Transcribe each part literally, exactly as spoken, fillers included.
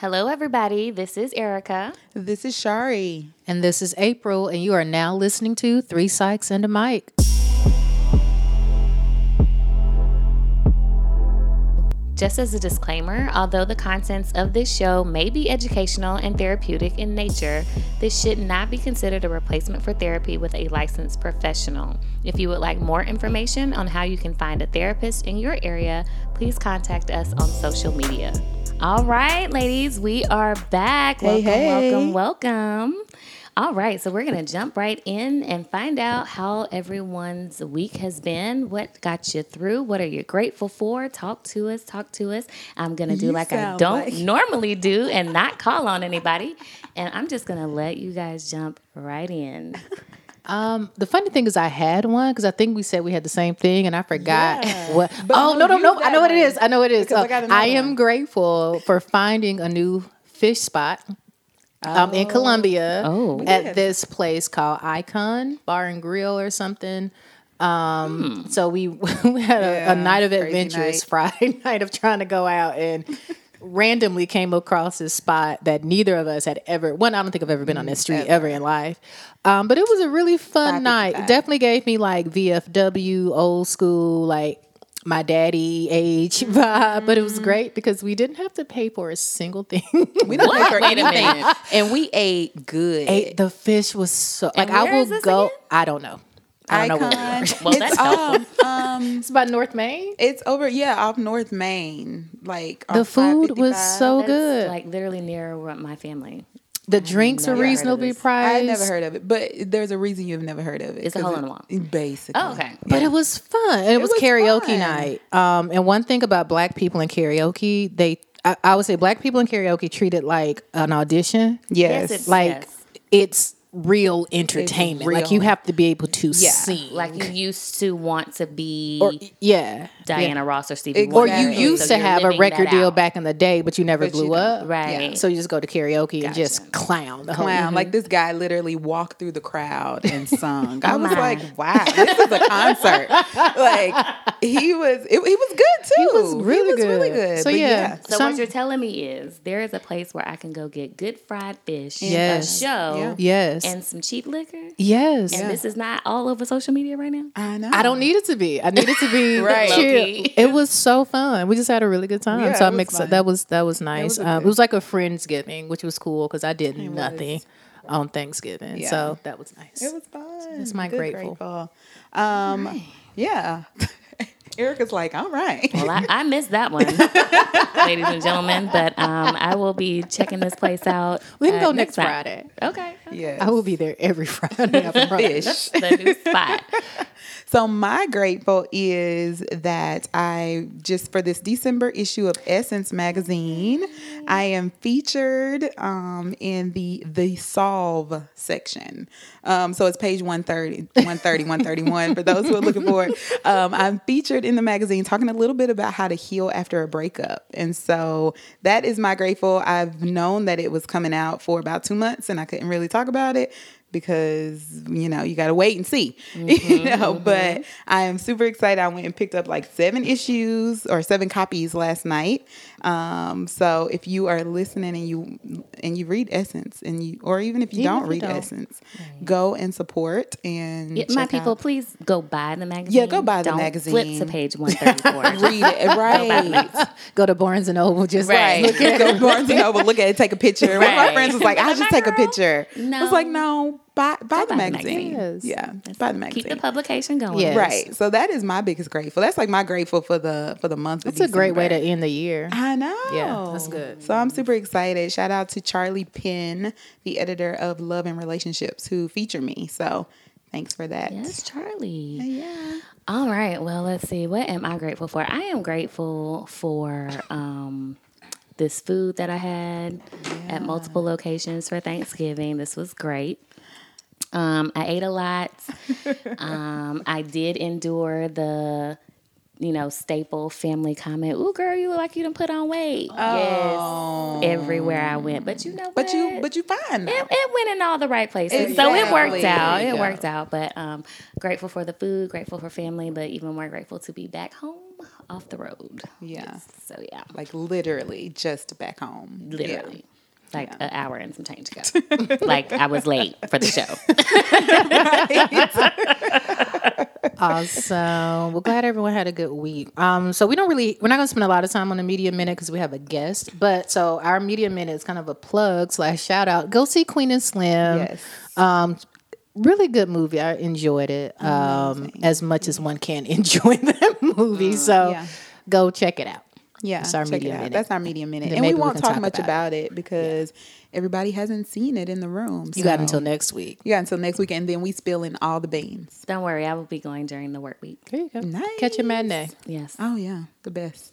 Hello, everybody. This is Erica. This is Shari. And this is April, and you are now listening to Three Psychs and a Mic. Just as a disclaimer, although the contents of this show may be educational and therapeutic in nature, this should not be considered a replacement for therapy with a licensed professional. If you would like more information on how you can find a therapist in your area, please contact us on social media. All right, ladies, we are back. Welcome, hey, hey. welcome, welcome. All right, so we're going to jump right in and find out how everyone's week has been, what got you through, what are you grateful for, talk to us, talk to us. I'm going to do you like I don't like. normally do and not call on anybody, and I'm just going to let you guys jump right in. Um, the funny thing is I had one because I think we said we had the same thing and I forgot yeah. what. But oh, no, no, no. I know what it is. I know what it is. Oh, I, I am one. grateful for finding a new fish spot. I'm um, in Columbia oh. at yeah. this place called Icon Bar and Grill or something. Um, mm. So we, we had a, yeah, a night of adventures, night. Friday night of trying to go out and randomly came across this spot that neither of us had ever, one, I don't think I've ever been mm, on that street ever, ever in life. Um, but it was a really fun Bobby night. Bobby. It definitely gave me like V F W, old school, like my daddy age vibe, mm-hmm. but it was great because we didn't have to pay for a single thing. We didn't pay for anything, and we ate good. Ate the fish was so and like I will go. Again? I don't know. I don't Icon. know where we well, that's um, um, It's by North Main. It's over, yeah, off North Main. Like the food was so that's good, like literally near my family. The drinks are reasonably priced. I never heard of it, but there's a reason you've never heard of it. It's a hole in the wall, basically. Oh, okay. Yeah. But it was fun. And it, it was, was karaoke fun. night. Um, and one thing about Black people in karaoke, they I, I would say Black people in karaoke treat it like an audition. Yes, yes it's, like yes. it's real entertainment. It's real. Like you have to be able to yeah. sing. Like you used to want to be, or, yeah, Diana yeah. Ross or Stevie Wonder. Or you used so to have a record deal out. back in the day, but you never but blew you up. Right. Yeah. So you just go to karaoke gotcha. and just clown the clown. Whole mm-hmm. Like this guy literally walked through the crowd and sung. I oh was my. like, wow, this is a concert. Like he was, it, he was good too. He was really, he was good. really good. So yeah. yeah. So Some, what you're telling me is there is a place where I can go get good fried fish. Yes. A show. Yeah. Yes. And some cheap liquor. Yes. And yeah. this is not all over social media right now. I know. I don't need it to be. I need it to be right. chill. It was so fun. We just had a really good time. Yeah, so I mixed that was that was nice. It was, um, it was like a Friendsgiving, which was cool because I did it nothing was. on Thanksgiving. Yeah. So that was nice. It was fun. That's my good grateful. grateful. Um, right. Yeah. Erica's like, all right. Well, I, I missed that one, ladies and gentlemen. But um, I will be checking this place out. We can uh, go next, next Friday. Okay. okay. Yeah. I will be there every Friday. I promise. That's the new spot. So my grateful is that I just for this December issue of Essence Magazine, I am featured um, in the the Solve section. Um, so it's page one thirty, one thirty, one thirty-one for those who are looking for it. Um, I'm featured in the magazine talking a little bit about how to heal after a breakup. And so that is my grateful. I've known that it was coming out for about two months and I couldn't really talk about it. Because, you know, you got to wait and see, mm-hmm, you know, mm-hmm. but I am super excited. I went and picked up like seven issues or seven copies last night. Um, so if you are listening and you and you read Essence and you or even if you even don't if you read don't. Essence, right. go and support. And yeah, my people, out. please go buy the magazine. Yeah, go buy the don't magazine. Flip to page one thirty-four. Read it. Right. Go, go to Barnes and Noble. Just right. like, look at it. Go to Barnes and Noble. Look at it. Take a picture. Right. One of my friends was like, I'll just take a picture. No. I was like, no. Buy, buy the magazine. magazine. Yeah. That's buy the magazine. Keep the publication going. Yes. Right. So that is my biggest grateful. That's like my grateful for the for the month of December. That's a great way to end the year. I know. Yeah. That's good. So I'm super excited. Shout out to Charlie Penn, the editor of Love and Relationships, who featured me. So thanks for that. Yes, Charlie. Uh, yeah. All right. Well, let's see. What am I grateful for? I am grateful for um this food that I had yeah. at multiple locations for Thanksgiving. This was great. Um, I ate a lot. Um, I did endure the, you know, staple family comment. Ooh, girl, you look like you done put on weight. Oh. Yes, everywhere I went. But you know what? But you, but you fine now. It, it went in all the right places, exactly. so it worked out. It worked out. But um, grateful for the food, grateful for family, but even more grateful to be back home. off the road. Yeah. Yes. So, yeah. Like, literally just back home. Literally. Yeah. Like yeah. an hour and some change ago. Like, I was late for the show. Awesome. Well, glad everyone had a good week. Um, so we don't really, we're not going to spend a lot of time on the Media Minute because we have a guest. But so our Media Minute is kind of a plug slash shout out. Go see Queen and Slim. Yes. Um, really good movie. I enjoyed it um, as much as one can enjoy that movie. So yeah. Go check it out. Yeah, it's our check media it out. Minute. That's our Media Minute. And we won't we talk, talk much about it, about it because yeah. everybody hasn't seen it in the room. So. You got until next week. You got until next week, and then we spill in all the beans. Don't worry, I will be going during the work week. There you go. Nice. Catch a matinee. Yes. Oh, yeah. The best.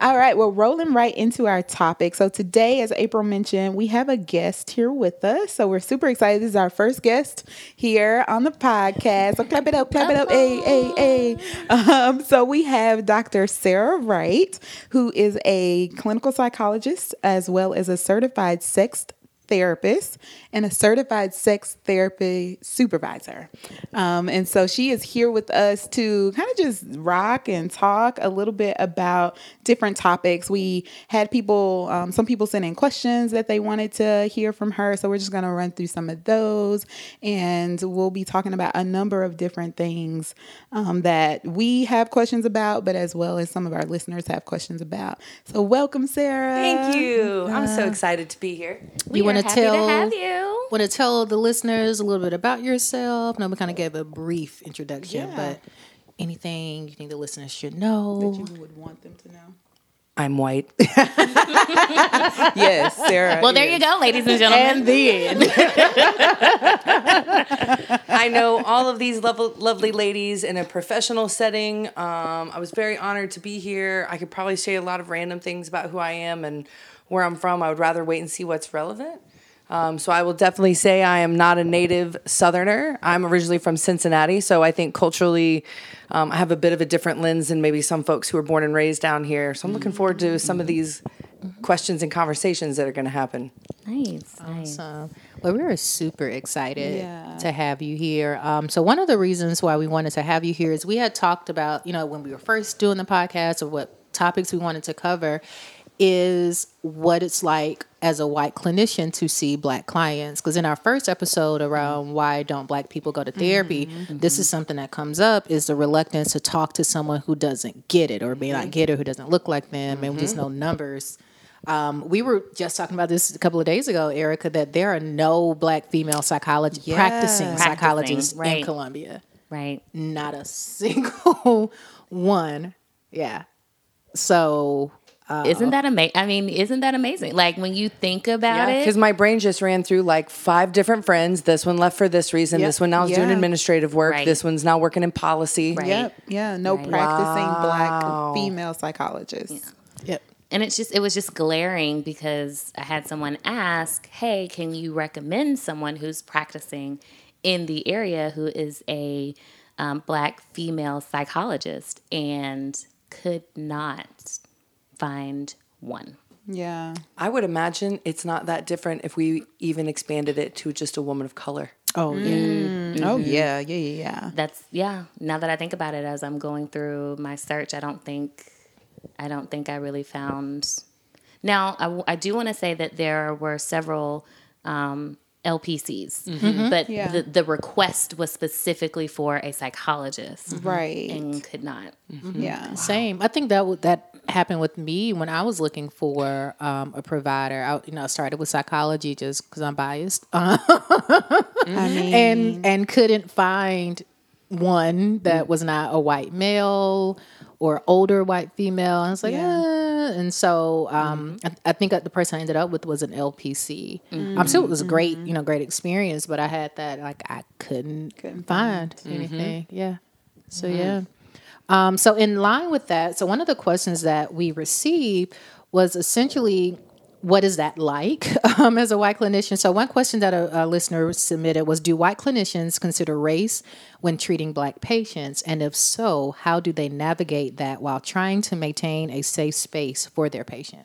All right, well, rolling right into our topic. So today, as April mentioned, we have a guest here with us. So we're super excited. This is our first guest here on the podcast. So clap it up, clap it up. Hey, hey, hey. Um, so we have Doctor Sarah Wright, who is a clinical psychologist as well as a certified sex therapist and a certified sex therapy supervisor. Um, and so she is here with us to kind of just rock and talk a little bit about different topics. We had people, um, some people send in questions that they wanted to hear from her. So we're just going to run through some of those, and we'll be talking about a number of different things um, that we have questions about, but as well as some of our listeners have questions about. So welcome, Sarah. Thank you. Uh, I'm so excited to be here. We want to Happy tell, to have you. Want to tell the listeners a little bit about yourself. No, we kind of gave a brief introduction, yeah. but anything you think the listeners should know that you would want them to know? I'm white. Yes, Sarah. Well, there is. You go, ladies and gentlemen. And then I know all of these lo- lovely ladies in a professional setting. Um, I was very honored to be here. I could probably say a lot of random things about who I am and where I'm from. I would rather wait and see what's relevant. Um, so I will definitely say I am not a native Southerner. I'm originally from Cincinnati, so I think culturally um, I have a bit of a different lens than maybe some folks who were born and raised down here. So I'm looking forward to some of these questions and conversations that are going to happen. Nice. Awesome. Well, we were super excited yeah. to have you here. Um, so one of the reasons why we wanted to have you here is we had talked about, you know, when we were first doing the podcast of what topics we wanted to cover, is what it's like as a white clinician to see Black clients. Because in our first episode around why don't Black people go to therapy, mm-hmm. this is something that comes up, is the reluctance to talk to someone who doesn't get it or may not get it, who doesn't look like them, mm-hmm. and there's no numbers. Um, we were just talking about this a couple of days ago, Erica, that there are no Black female psychologists, yeah. practicing, practicing psychologists right. in Columbia. Right. Not a single one. Yeah. So... Uh, isn't that amazing? I mean, isn't that amazing? Like, when you think about yeah, it. Because my brain just ran through like five different friends. This one left for this reason. Yep. This one now is yeah. doing administrative work. Right. This one's now working in policy. Right. Yep. Yeah. No right. practicing wow. Black female psychologists. Yeah. Yep. And it's just, it was just glaring because I had someone ask, hey, can you recommend someone who's practicing in the area who is a um, Black female psychologist, and could not find one. Yeah. I would imagine it's not that different if we even expanded it to just a woman of color. Oh, yeah. Mm-hmm. Oh, yeah. Yeah, yeah, yeah. That's, yeah. Now that I think about it, as I'm going through my search, I don't think, I don't think I really found. Now, I, I do want to say that there were several um, L P Cs, mm-hmm. but yeah. the, the request was specifically for a psychologist. Right. And could not. Mm-hmm. Yeah. Wow. Same. I think that would, that, happened with me when I was looking for um, a provider. I, you know, started with psychology just because I'm biased, uh, I mean. and and couldn't find one that was not a white male or older white female. I was like, yeah. eh. and so um, mm-hmm. I, I think the person I ended up with was an L P C. Mm-hmm. I'm sure it was a great, you know, great experience, but I had that like I couldn't, couldn't find mm-hmm. anything. Yeah, so mm-hmm. yeah. Um, so in line with that, so one of the questions that we received was essentially, what is that like um, as a white clinician? So one question that a, a listener submitted was, do white clinicians consider race when treating Black patients? And if so, how do they navigate that while trying to maintain a safe space for their patient?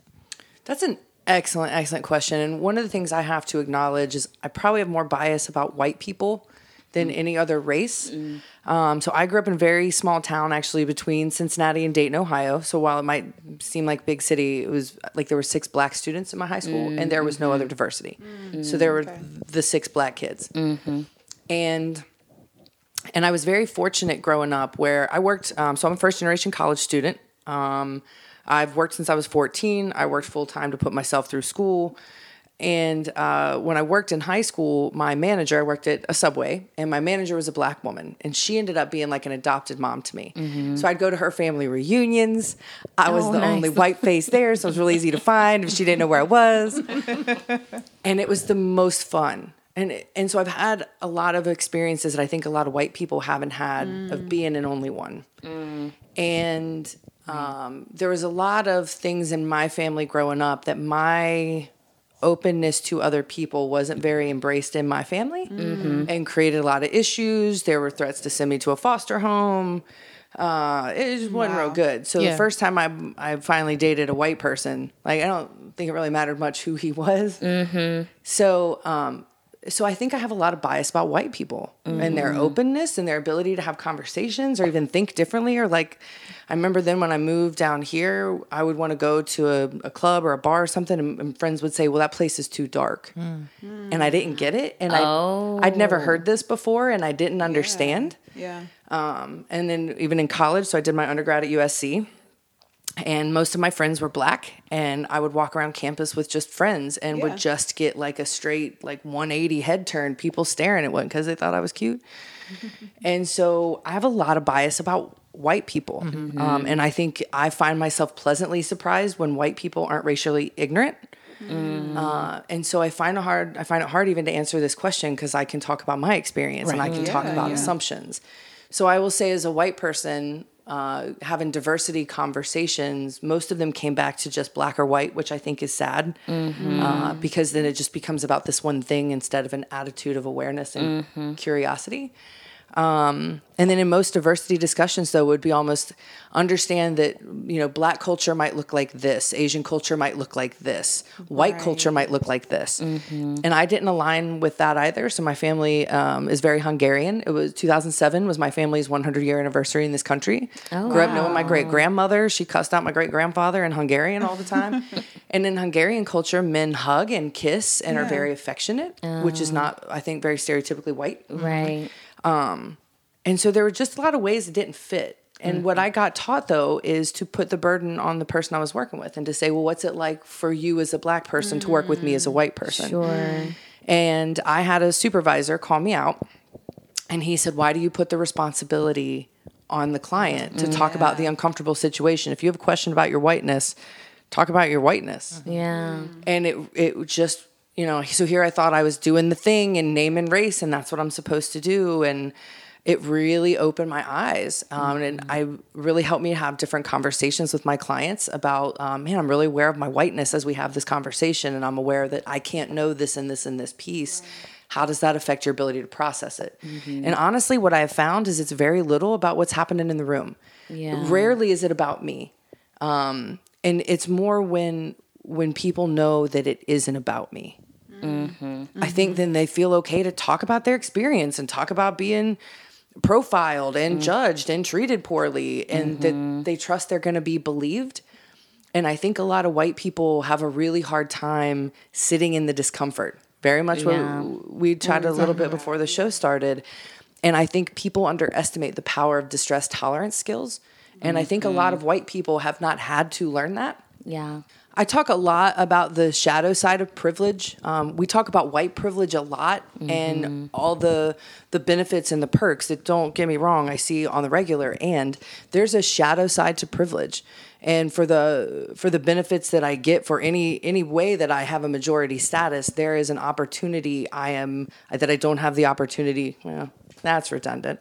That's an excellent, excellent question. And one of the things I have to acknowledge is I probably have more bias about white people than mm. any other race. Mm. Um, so I grew up in a very small town, actually, between Cincinnati and Dayton, Ohio. So while it might seem like big city, it was like there were six black students in my high school, mm. and there was no mm-hmm. other diversity. Mm-hmm. So there were okay. the six black kids. Mm-hmm. And... And I was very fortunate growing up where I worked, um, so I'm a first-generation college student. Um, I've worked since I was fourteen. I worked full-time to put myself through school. And uh, when I worked in high school, my manager, I worked at a Subway, and my manager was a black woman. And she ended up being like an adopted mom to me. Mm-hmm. So I'd go to her family reunions. I was oh, the nice. only white face there, so it was really easy to find if she didn't know where I was. And it was the most fun. And and so I've had a lot of experiences that I think a lot of white people haven't had mm. of being an only one. Mm. And um, there was a lot of things in my family growing up that my openness to other people wasn't very embraced in my family mm-hmm. and created a lot of issues. There were threats to send me to a foster home. Uh, it just wasn't wow. real good. So yeah. the first time I I finally dated a white person, like I don't think it really mattered much who he was. Mm-hmm. So... Um, So I think I have a lot of bias about white people mm-hmm. and their openness and their ability to have conversations or even think differently. Or like, I remember then when I moved down here, I would want to go to a, a club or a bar or something. And, and friends would say, well, that place is too dark. Mm-hmm. And I didn't get it. And oh. I, I'd never heard this before and I didn't understand. Yeah. yeah. Um, and then even in college, so I did my undergrad at U S C. And most of my friends were black, and I would walk around campus with just friends and yeah. would just get like a straight like one eighty head turn, people staring at one because they thought I was cute. And so I have a lot of bias about white people. Mm-hmm. Um, and I think I find myself pleasantly surprised when white people aren't racially ignorant. Mm. Uh, and so I find it hard, I find it hard even to answer this question because I can talk about my experience right. and I can yeah, talk about yeah. assumptions. So I will say as a white person... Uh, having diversity conversations, most of them came back to just black or white, which I think is sad mm-hmm. uh, because then it just becomes about this one thing instead of an attitude of awareness and mm-hmm. curiosity. Um, and then in most diversity discussions, though, would be almost understand that, you know, black culture might look like this. Asian culture might look like this. White right. culture might look like this. Mm-hmm. And I didn't align with that either. So my family um, is very Hungarian. It was two thousand seven was my family's one hundred year anniversary in this country. Oh, Grew wow. up knowing my great grandmother. She cussed out my great grandfather in Hungarian all the time. And in Hungarian culture, men hug and kiss and yeah. are very affectionate, oh. which is not, I think, very stereotypically white. Right. Um, and so there were just a lot of ways it didn't fit. And mm-hmm. what I got taught though, is to put the burden on the person I was working with and to say, well, what's it like for you as a black person mm-hmm. to work with me as a white person? Sure. And I had a supervisor call me out and he said, why do you put the responsibility on the client to mm-hmm. talk yeah. about the uncomfortable situation? If you have a question about your whiteness, talk about your whiteness. Mm-hmm. Yeah. And it, it just, you know, so here I thought I was doing the thing and name and race, and that's what I'm supposed to do. And it really opened my eyes. Um, and it, I really helped me have different conversations with my clients about, um, man, I'm really aware of my whiteness as we have this conversation. And I'm aware that I can't know this and this and this piece. Right. How does that affect your ability to process it? Mm-hmm. And honestly, what I have found is it's very little about what's happening in the room. Yeah. Rarely is it about me. Um, and it's more when, when people know that it isn't about me. Mm-hmm. Mm-hmm. I think then they feel okay to talk about their experience and talk about being profiled and mm-hmm. judged and treated poorly and mm-hmm. that they trust they're going to be believed. And I think a lot of white people have a really hard time sitting in the discomfort. Very much yeah. what we chatted a little bit before the show started. And I think people underestimate the power of distress tolerance skills. And mm-hmm. I think a lot of white people have not had to learn that. Yeah. I talk a lot about the shadow side of privilege. Um, we talk about white privilege a lot mm-hmm. and all the the benefits and the perks that, don't get me wrong, I see on the regular. And there's a shadow side to privilege. And for the for the benefits that I get for any any way that I have a majority status, there is an opportunity I am that I don't have the opportunity. Well, that's redundant.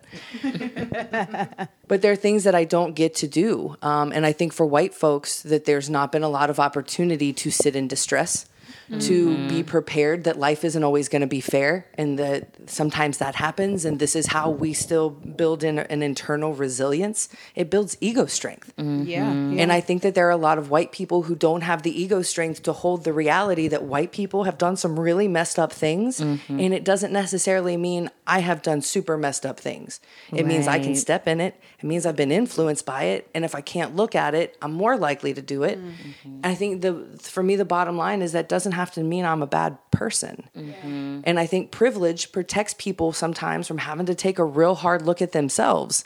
But there are things that I don't get to do. Um, and I think for white folks that there's not been a lot of opportunity to sit in distress. mm-hmm. to be prepared that life isn't always going to be fair and that sometimes that happens. And this is how we still build in an internal resilience. It builds ego strength. Mm-hmm. Yeah. yeah. And I think that there are a lot of white people who don't have the ego strength to hold the reality that white people have done some really messed up things. Mm-hmm. And it doesn't necessarily mean I have done super messed up things. It right. means I can step in it. It means I've been influenced by it. And if I can't look at it, I'm more likely to do it. Mm-hmm. I think the, for me, the bottom line is that doesn't have to mean I'm a bad person. Mm-hmm. And I think privilege protects people sometimes from having to take a real hard look at themselves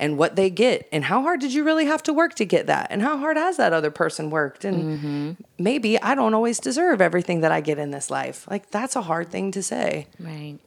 and what they get. And how hard did you really have to work to get that? And how hard has that other person worked? And mm-hmm. maybe I don't always deserve everything that I get in this life. Like, that's a hard thing to say. Right.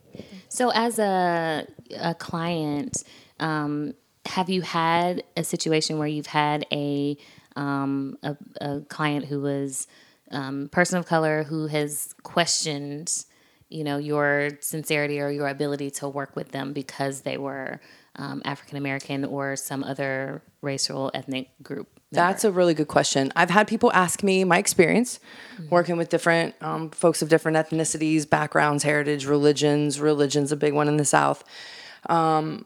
So as a, a client, um, have you had a situation where you've had a um, a, a client who was um, person of color who has questioned, you know, your sincerity or your ability to work with them because they were um, African American or some other racial ethnic group? Member? That's a really good question. I've had people ask me my experience mm-hmm. working with different um, folks of different ethnicities, backgrounds, heritage, religions. Religion's a big one in the South. Um,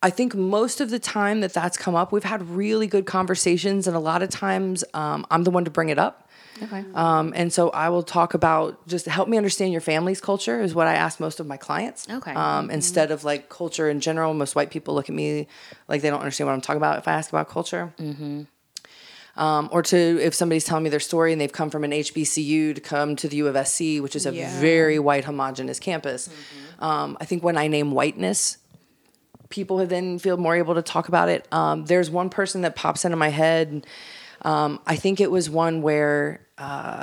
I think most of the time that that's come up, we've had really good conversations, and a lot of times um, I'm the one to bring it up. Okay. Um, and so I will talk about just help me understand your family's culture is what I ask most of my clients. Okay. Um, mm-hmm. Instead of like culture in general, most white people look at me like they don't understand what I'm talking about if I ask about culture. Mm-hmm. Um, or to if somebody's telling me their story and they've come from an H B C U to come to the U of S C, which is a yeah. very white homogenous campus. Mm-hmm. Um, I think when I name whiteness, people have then feel more able to talk about it. Um, there's one person that pops into my head. Um, I think it was one where uh,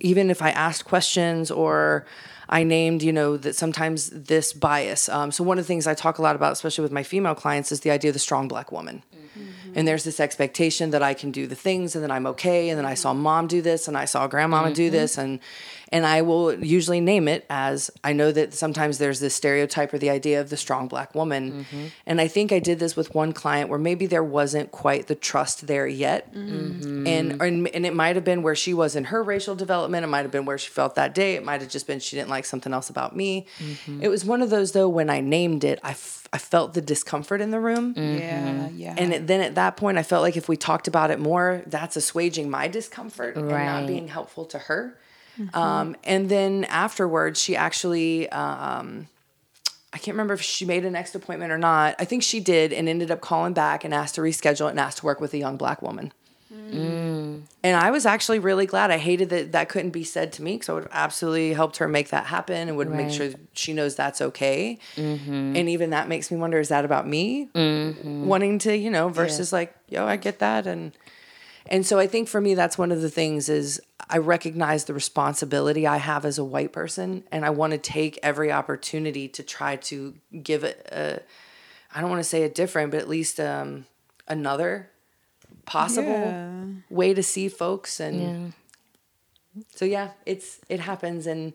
even if I asked questions or I named, you know, that sometimes this bias. Um, so one of the things I talk a lot about, especially with my female clients, is the idea of the strong black woman. Mm-hmm. And there's this expectation that I can do the things and then I'm okay. And then I saw mom do this and I saw grandmama mm-hmm. do this. And, and I will usually name it as, I know that sometimes there's this stereotype or the idea of the strong black woman. Mm-hmm. And I think I did this with one client where maybe there wasn't quite the trust there yet. Mm-hmm. And, and, and it might've been where she was in her racial development. It might've been where she felt that day. It might've just been, she didn't like something else about me. Mm-hmm. It was one of those though, when I named it, I, f- I felt the discomfort in the room. Mm-hmm. Yeah. Yeah. And it, then at that point I felt like if we talked about it more, that's assuaging my discomfort right. and not being helpful to her. Mm-hmm. Um, and then afterwards she actually, um, I can't remember if she made a next appointment or not. I think she did and ended up calling back and asked to reschedule it and asked to work with a young black woman. Mm. And I was actually really glad. I hated that that couldn't be said to me because I would have absolutely helped her make that happen and would right. make sure she knows that's okay. Mm-hmm. And even that makes me wonder, is that about me mm-hmm. wanting to, you know, versus yeah. like, yo, I get that. And, and so I think for me, that's one of the things is I recognize the responsibility I have as a white person. And I want to take every opportunity to try to give it a, I don't want to say a different, but at least um, another possible yeah. way to see folks. And yeah. so, yeah, it's, it happens and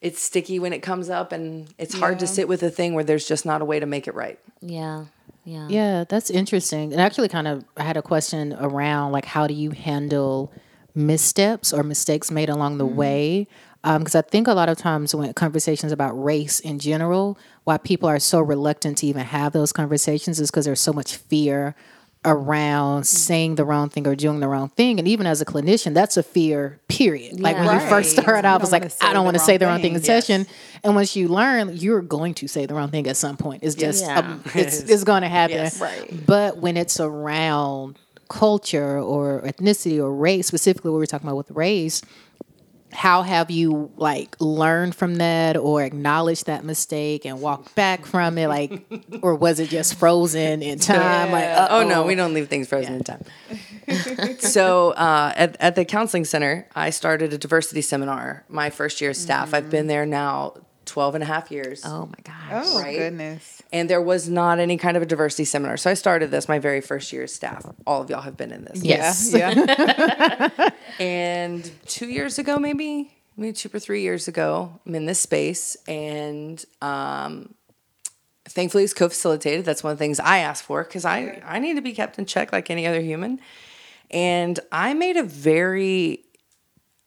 it's sticky when it comes up and it's yeah. hard to sit with a thing where there's just not a way to make it right. Yeah. Yeah. Yeah. That's interesting. And actually kind of, I had a question around like, how do you handle missteps or mistakes made along the mm-hmm. way? Um, 'cause I think a lot of times when conversations about race in general, why people are so reluctant to even have those conversations is 'cause there's so much fear around saying the wrong thing or doing the wrong thing. And even as a clinician, that's a fear, period. Yeah, like when right. you first start out, I was like, I don't want to say the wrong thing in yes. session. And once you learn, you're going to say the wrong thing at some point. It's just, yeah. um, it's, it's going to happen. Yes. Right. But when it's around culture or ethnicity or race, specifically what we're talking about with race, how have you like learned from that or acknowledged that mistake and walked back from it? Like, or was it just frozen in time? Yeah. Like, uh-oh. Oh no, we don't leave things frozen yeah. in time. So, uh, at, at the counseling center, I started a diversity seminar, my first year of staff. Mm-hmm. I've been there now twelve and a half years. Oh my gosh. Oh right? goodness. And there was not any kind of a diversity seminar. So I started this my very first year as staff. All of y'all have been in this. Yes. Yeah. yeah. And two years ago, maybe, maybe two or three years ago, I'm in this space. And um, thankfully it's co-facilitated. That's one of the things I asked for because I, I need to be kept in check like any other human. And I made a very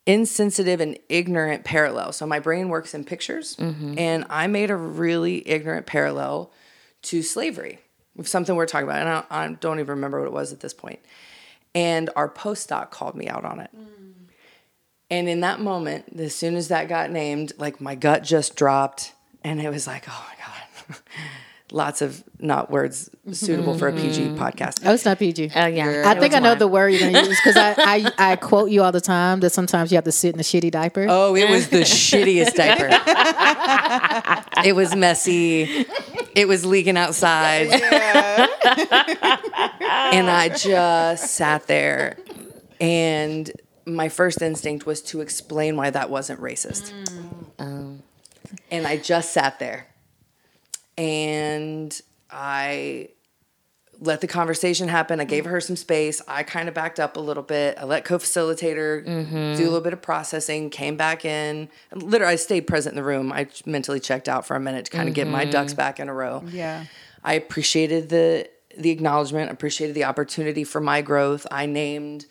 insensitive and ignorant parallel. So my brain works in pictures, mm-hmm. and I made a really ignorant parallel to slavery, something we're talking about, and I, I don't even remember what it was at this point. And our postdoc called me out on it. Mm. And in that moment, as soon as that got named, like my gut just dropped, and it was like, oh my God. Lots of not words suitable mm-hmm. for a P G podcast. Oh, it's not P G. Oh, yeah. Girl, I think I know mine. The word you're going to use because I, I, I quote you all the time that sometimes you have to sit in a shitty diaper. Oh, it was the shittiest diaper. It was messy. It was leaking outside. Yeah. And I just sat there. And my first instinct was to explain why that wasn't racist. Mm. Um. And I just sat there. And I let the conversation happen. I gave her some space. I kind of backed up a little bit. I let co-facilitator mm-hmm. do a little bit of processing, came back in. Literally, I stayed present in the room. I mentally checked out for a minute to kind mm-hmm. of get my ducks back in a row. Yeah, I appreciated the the acknowledgement. I appreciated the opportunity for my growth. I named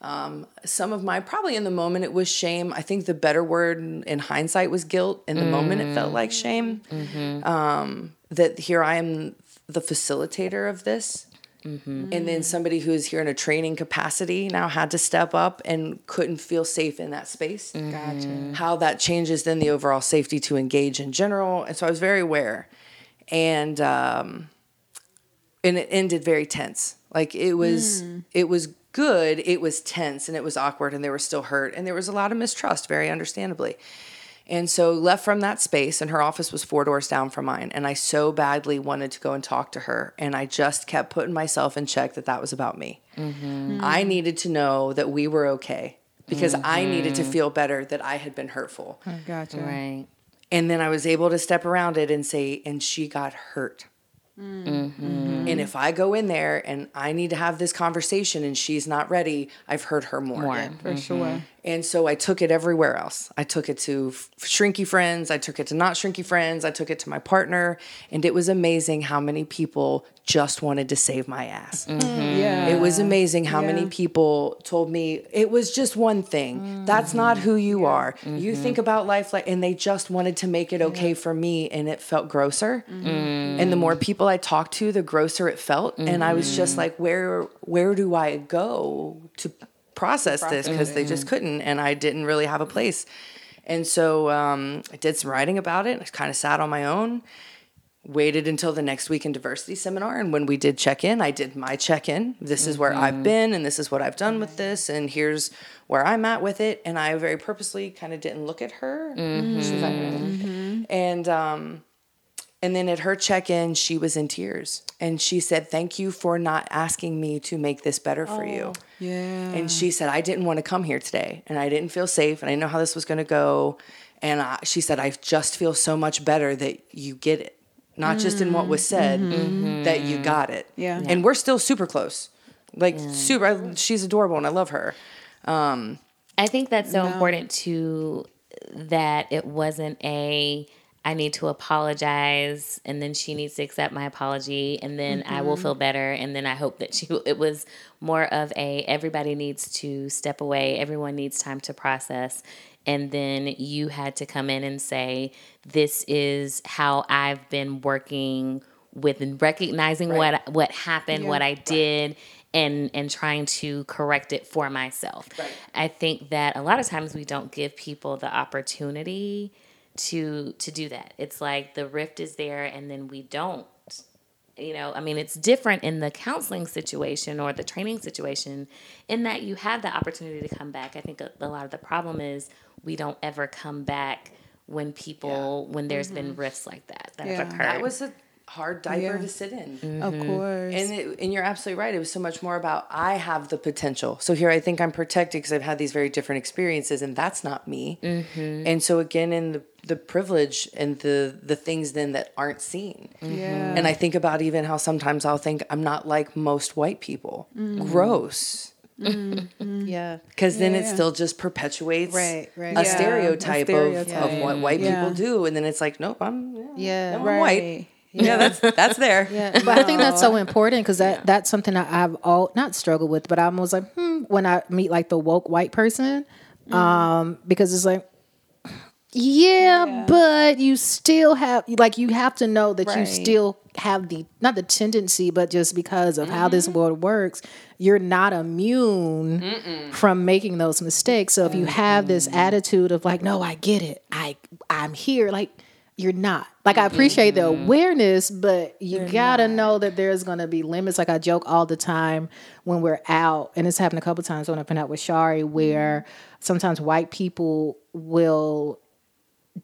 um, some of my, probably in the moment it was shame. I think the better word in hindsight was guilt. In the mm-hmm. moment it felt like shame. Mm-hmm. Um, that here I am the facilitator of this. Mm-hmm. And then somebody who is here in a training capacity now had to step up and couldn't feel safe in that space. Mm-hmm. Gotcha. How that changes then the overall safety to engage in general. And so I was very aware. And, um, and it ended very tense. Like it was, mm. it was good. It was tense and it was awkward and they were still hurt. And there was a lot of mistrust, very understandably. And so left from that space, and her office was four doors down from mine. And I so badly wanted to go and talk to her. And I just kept putting myself in check that that was about me. Mm-hmm. Mm-hmm. I needed to know that we were okay because mm-hmm. I needed to feel better that I had been hurtful. I gotcha. Right. And then I was able to step around it and say, and she got hurt. Mm-hmm. And if I go in there and I need to have this conversation and she's not ready, I've hurt her more. more yeah, for mm-hmm. sure. And so I took it everywhere else. I took it to f- shrinky friends. I took it to not shrinky friends. I took it to my partner. And it was amazing how many people just wanted to save my ass. Mm-hmm. Yeah. It was amazing how yeah. many people told me it was just one thing. Mm-hmm. That's not who you yeah. are. Mm-hmm. You think about life like, and they just wanted to make it okay yeah. for me. And it felt grosser. Mm-hmm. And the more people I talked to, the grosser it felt. Mm-hmm. And I was just like, where, where do I go to process this? Because they just couldn't. And I didn't really have a place. And so um, I did some writing about it. I kind of sat on my own. Waited until the next week in diversity seminar. And when we did check in, I did my check in. This is mm-hmm. where I've been and this is what I've done mm-hmm. with this. And here's where I'm at with it. And I very purposely kind of didn't look at her. Mm-hmm. She's like, mm-hmm. And, um, and then at her check in, she was in tears. And she said, thank you for not asking me to make this better for oh, you. Yeah. And she said, I didn't want to come here today. And I didn't feel safe. And I didn't know how this was going to go. And I, she said, I just feel so much better that you get it. Not just in what was said, mm-hmm. that you got it. Yeah. And we're still super close. Like, yeah. super. I, she's adorable, and I love her. Um, I think that's so no. important, too, that it wasn't a, I need to apologize, and then she needs to accept my apology, and then mm-hmm. I will feel better, and then I hope that she will. It was more of a, everybody needs to step away. Everyone needs time to process. And then you had to come in and say, this is how I've been working with and recognizing right. what what happened, yeah. what I did, right. and, and trying to correct it for myself. Right. I think that a lot of times we don't give people the opportunity to to do that. It's like the rift is there and then we don't. You know, I mean, it's different in the counseling situation or the training situation in that you have the opportunity to come back. I think a, a lot of the problem is we don't ever come back when people, yeah. when there's mm-hmm. been rifts like that that yeah. have occurred. That was a hard diaper yeah. to sit in. Mm-hmm. Of course. And it, and you're absolutely right. It was so much more about I have the potential. So here I think I'm protected because I've had these very different experiences and that's not me. Mm-hmm. And so again, in the the privilege and the, the things then that aren't seen. Mm-hmm. Yeah. And I think about even how sometimes I'll think I'm not like most white people. Mm-hmm. Gross. Mm-hmm. Yeah. Because then yeah, it yeah. still just perpetuates right, right. a yeah. stereotype, a stereotype. Of, of what white yeah. people do. And then it's like, nope, I'm, yeah, yeah, I'm right. white. Yeah. yeah, that's that's there. Yeah. But no. I think that's so important because that, yeah. that's something that I've all not struggled with, but I'm always like, hmm, when I meet like the woke white person, Mm. Um, because it's like, yeah, yeah, but you still have, like, you have to know that right. you still have the, not the tendency, but just because of mm-hmm. how this world works, you're not immune Mm-mm. from making those mistakes. So if you have mm-hmm. this attitude of like, no, I get it. I, I'm here. Like, you're not. Like, I appreciate mm-hmm. the awareness, but you you're gotta not. Know that there's gonna be limits. Like, I joke all the time when we're out, and it's happened a couple of times when I've been out with Shari, where sometimes white people will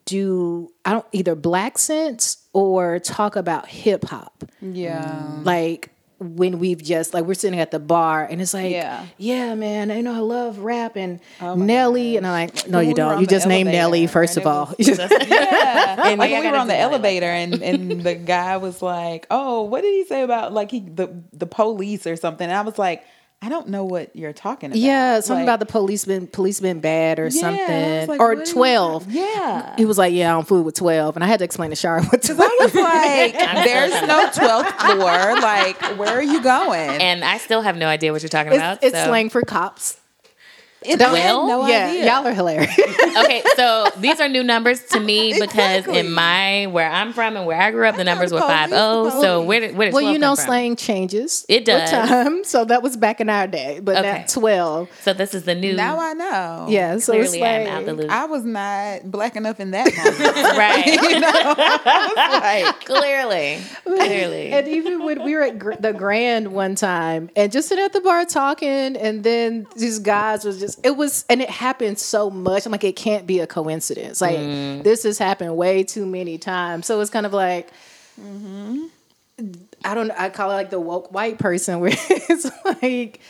do, I don't, either black sense or talk about hip hop. Yeah. Like, when we've just, like, we're sitting at the bar and it's like, yeah, yeah man, I know I love rap and oh Nelly. Gosh. And I'm like, no, when you we don't. You just named Nelly, first of all. Was, yeah. And like, we were on the elevator and, and the guy was like, oh, what did he say about, like, he the, the police or something? And I was like, I don't know what you're talking about. Yeah, something like, about the police been, police been bad or yeah, something. Like, or twelve. Yeah. He was like, yeah, I'm food with twelve. And I had to explain to Shara what to do. I was like, there's no twelfth floor. Like, where are you going? And I still have no idea what you're talking it's, about. It's so. Slang for cops. It's well, no yeah, idea. Y'all are hilarious. Okay, so these are new numbers to me because exactly. in my where I'm from and where I grew up, I the numbers were five oh. So where did where did well, you know, come slang from? Changes. It does. With time, so that was back in our day, but okay. not twelve. So this is the new. Now I know. Yeah. So clearly, it's like, I'm out the loop. I was not black enough in that moment, right? You know, I was like, clearly, clearly. And even when we were at the Grand one time, and just sitting at the bar talking, and then these guys was just. It was, and it happened so much. I'm like, it can't be a coincidence. Like, mm. this has happened way too many times. So it's kind of like, mm-hmm. I don't know. I call it like the woke white person, where it's like,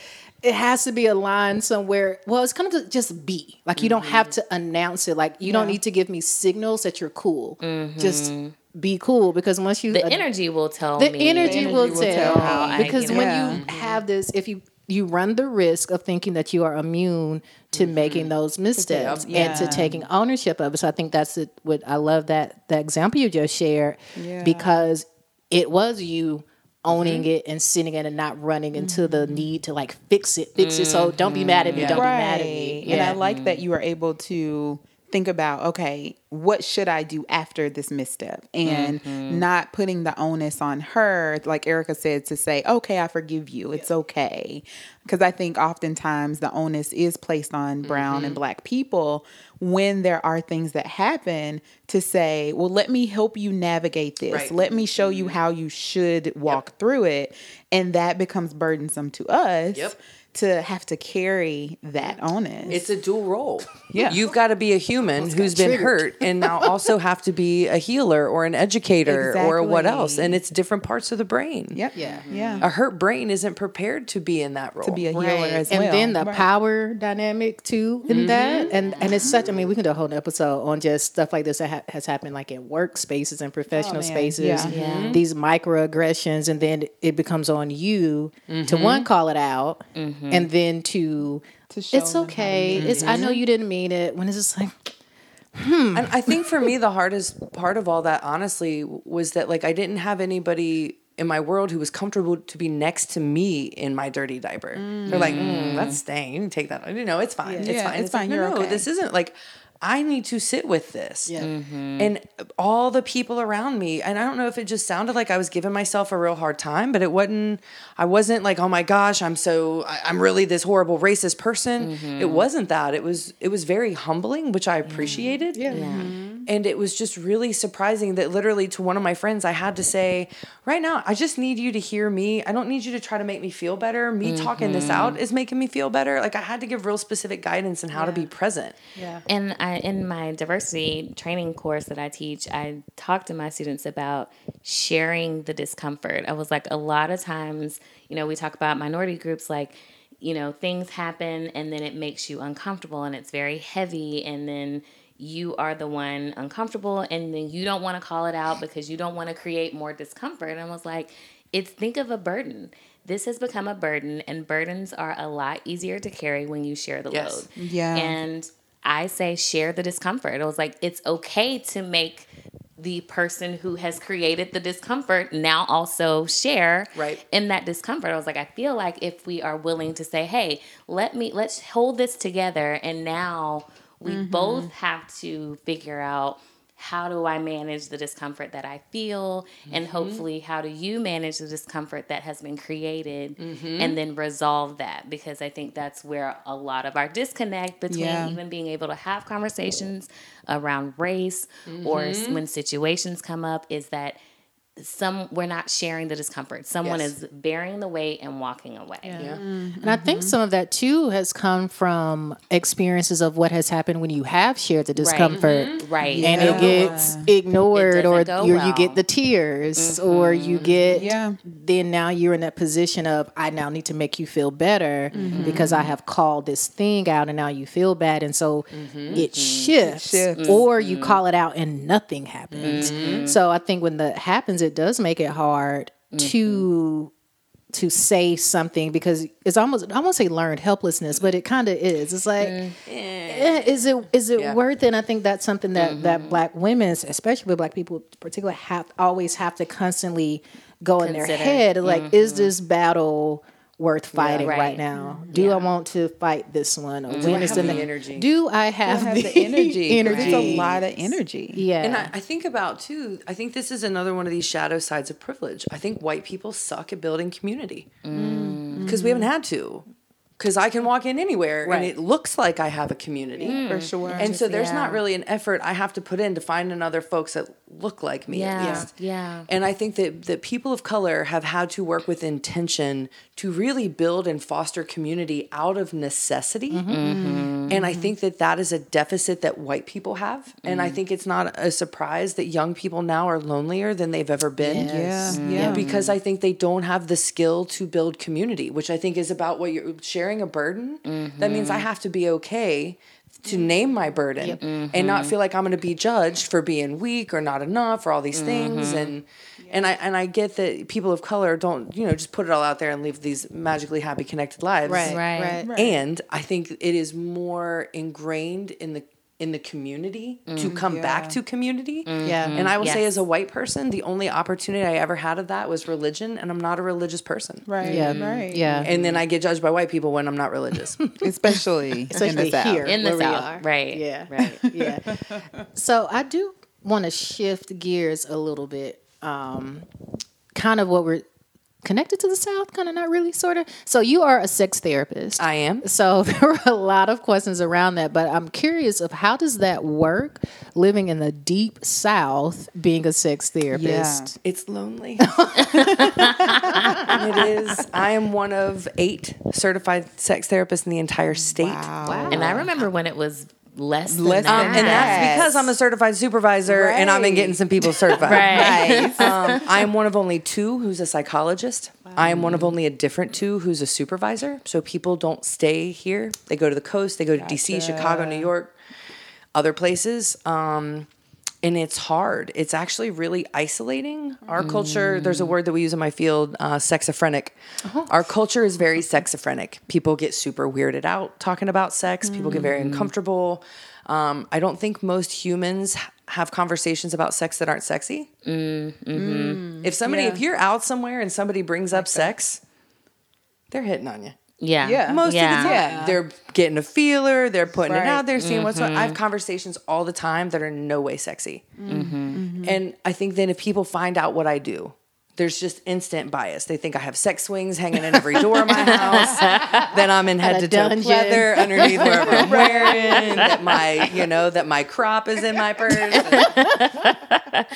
it has to be a line somewhere. Well, it's kind of just be. Like, you mm-hmm. don't have to announce it. Like, you yeah. don't need to give me signals that you're cool. Mm-hmm. Just be cool, because once you. The ad- energy will tell the me. Energy the energy will, will tell. tell how I, because you know. When yeah. you mm-hmm. have this, if you. You run the risk of thinking that you are immune to mm-hmm. making those missteps yeah. and to taking ownership of it. So I think that's it. What I love that that example you just shared yeah. because it was you owning mm-hmm. it and sitting in and not running mm-hmm. into the need to like fix it, fix mm-hmm. it. So don't be mad at me. Yeah. Don't right. be mad at me. Yeah. And I like mm-hmm. that you were able to think about, okay, what should I do after this misstep? And mm-hmm. not putting the onus on her, like Erica said, to say, okay, I forgive you. It's yeah. okay. Because I think oftentimes the onus is placed on brown mm-hmm. and black people when there are things that happen to say, well, let me help you navigate this. Right. Let me show mm-hmm. you how you should walk yep. through it. And that becomes burdensome to us. Yep. To have to carry that onus. It's a dual role. Yeah. You've got to be a human who's been hurt and now also have to be a healer or an educator exactly. or what else. And it's different parts of the brain. Yep. Yeah. Yeah. A hurt brain isn't prepared to be in that role. To be a healer right. as well. And then the right. power dynamic too in mm-hmm. that. And and it's such, I mean, we can do a whole episode on just stuff like this that ha- has happened like in workspaces and professional oh, spaces. Yeah. Yeah. These microaggressions, and then it becomes on you mm-hmm. to one, call it out. Mm-hmm. And then to, to show it's okay. It's I know you didn't mean it. When it's just like, hmm. And I think for me, the hardest part of all that, honestly, was that like I didn't have anybody in my world who was comfortable to be next to me in my dirty diaper. Mm. They're like, mm, that's staying. Take that. You know, it's fine. Yeah. It's yeah, fine. It's, it's fine. Like, You're no, okay. This isn't like. I need to sit with this. Yeah. Mm-hmm. And all the people around me, and I don't know if it just sounded like I was giving myself a real hard time, but it wasn't, I wasn't like, oh my gosh, I'm so, I, I'm really this horrible racist person. Mm-hmm. It wasn't that. It was, it was very humbling, which I appreciated. Yeah. yeah. Mm-hmm. And it was just really surprising that literally to one of my friends, I had to say, right now, I just need you to hear me. I don't need you to try to make me feel better. Me mm-hmm. talking this out is making me feel better. Like I had to give real specific guidance on how yeah. to be present. Yeah. And I, in my diversity training course that I teach, I talk to my students about sharing the discomfort. I was like, a lot of times, you know, we talk about minority groups, like, you know, things happen and then it makes you uncomfortable and it's very heavy. And then you are the one uncomfortable and then you don't want to call it out because you don't want to create more discomfort. And I was like, it's think of a burden. This has become a burden, and burdens are a lot easier to carry when you share the yes. load. Yeah. And I say share the discomfort. It was like, it's okay to make the person who has created the discomfort now also share right. in that discomfort. I was like, I feel like if we are willing to say, hey, let me, let's hold this together. And now we mm-hmm. both have to figure out, how do I manage the discomfort that I feel? Mm-hmm. And hopefully, how do you manage the discomfort that has been created mm-hmm. and then resolve that? Because I think that's where a lot of our disconnect between yeah. even being able to have conversations around race mm-hmm. or when situations come up is that some we're not sharing the discomfort. Someone yes. is bearing the weight and walking away. Yeah. Yeah. Mm-hmm. And I think some of that too has come from experiences of what has happened when you have shared the discomfort. Right. Mm-hmm. right. Yeah. And it gets ignored it or you, well. you get the tears mm-hmm. or you get, yeah. then now you're in that position of, I now need to make you feel better mm-hmm. because I have called this thing out and now you feel bad. And so mm-hmm. it shifts, it shifts. Or mm-hmm. you call it out and nothing happens. Mm-hmm. So I think when that happens, it does make it hard mm-hmm. to to say something because it's almost, I won't say learned helplessness, but it kind of is. It's like, mm. eh, is it is it yeah. worth it? And I think that's something that, mm-hmm. that black women, especially with black people in particular, have always have to constantly go Consider. in their head. Like, mm-hmm. is this battle worth fighting yeah, right. right now? Do yeah. I want to fight this one? Or do when I is have the, the energy? Do I have, do I have the, the energy? energy? There's a lot of energy. Yeah. And I, I think about too, I think this is another one of these shadow sides of privilege. I think white people suck at building community because mm. we haven't had to. Because I can walk in anywhere right. and it looks like I have a community. Mm. For sure. And so there's yeah. not really an effort I have to put in to find another folks that look like me yeah. at least. Yeah. And I think that, that people of color have had to work with intention to really build and foster community out of necessity. Mm-hmm. Mm-hmm. And I think that that is a deficit that white people have. Mm-hmm. And I think it's not a surprise that young people now are lonelier than they've ever been. Yes. Yeah. Mm-hmm. yeah. Because I think they don't have the skill to build community, which I think is about what you're sharing. A burden mm-hmm. that means I have to be okay to name my burden yep. mm-hmm. and not feel like I'm going to be judged for being weak or not enough or all these mm-hmm. things and yeah. and I and I get that people of color don't you know just put it all out there and live these magically happy connected lives right right, right. and I think it is more ingrained in the in the community mm-hmm. to come yeah. back to community mm-hmm. yeah and I will yes. say as a white person the only opportunity I ever had of that was religion and I'm not a religious person right yeah mm-hmm. right yeah and then I get judged by white people when I'm not religious especially, especially in the here South. in the South right yeah right yeah So I do want to shift gears a little bit um kind of what we're connected to the South, kind of not really, sort of. So you are a sex therapist. I am. So there were a lot of questions around that, but I'm curious of how does that work living in the deep South, being a sex therapist? Yeah. It's lonely. It is. I am one of eight certified sex therapists in the entire state. Wow. Wow. And I remember when it was Less than Less that. Um, and that's because I'm a certified supervisor right. and I've been getting some people certified. right. um, I am one of only two who's a psychologist. Wow. I am one of only a different two who's a supervisor. So people don't stay here. They go to the coast. They go to gotcha. D C, Chicago, New York, other places. Um, and it's hard. It's actually really isolating. Our mm. culture, there's a word that we use in my field, uh, sexophrenic. Uh-huh. Our culture is very sexophrenic. People get super weirded out talking about sex. People mm. get very uncomfortable. Um, I don't think most humans have conversations about sex that aren't sexy. Mm. Mm-hmm. If somebody, yeah. if you're out somewhere and somebody brings up okay. sex, they're hitting on you. Yeah. yeah. Most yeah. of the time. Yeah. They're getting a feeler. They're putting right. it out there, seeing mm-hmm. what's what. I have conversations all the time that are in no way sexy. Mm-hmm. Mm-hmm. And I think then if people find out what I do, there's just instant bias. They think I have sex swings hanging in every door of my house, that I'm in head to toe leather underneath wherever I'm wearing, that my, you know, that my crop is in my purse.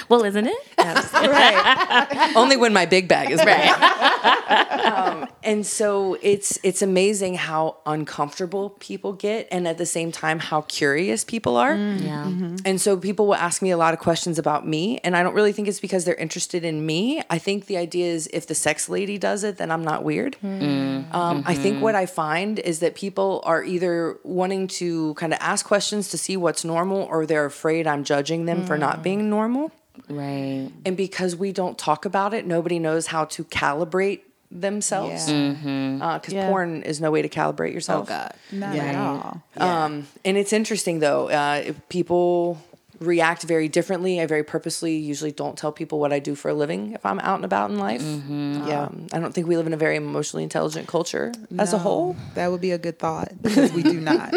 Well, isn't it? That's right. Only when my big bag is right. Um, and so it's it's amazing how uncomfortable people get, and at the same time how curious people are. Mm, yeah. Mm-hmm. And so people will ask me a lot of questions about me, and I don't really think it's because they're interested in me. I think I think the idea is if the sex lady does it, then I'm not weird. Mm-hmm. Um, I think what I find is that people are either wanting to kind of ask questions to see what's normal, or they're afraid I'm judging them mm. for not being normal. Right. And because we don't talk about it, nobody knows how to calibrate themselves. Because yeah. mm-hmm. uh, yeah. porn is no way to calibrate yourself. Oh, God. Not yeah. at all. Yeah. Um, and it's interesting, though. Uh, if people... react very differently. I very purposely usually don't tell people what I do for a living if I'm out and about in life. Mm-hmm. Yeah, um, I don't think we live in a very emotionally intelligent culture no, as a whole. That would be a good thought, because we do not.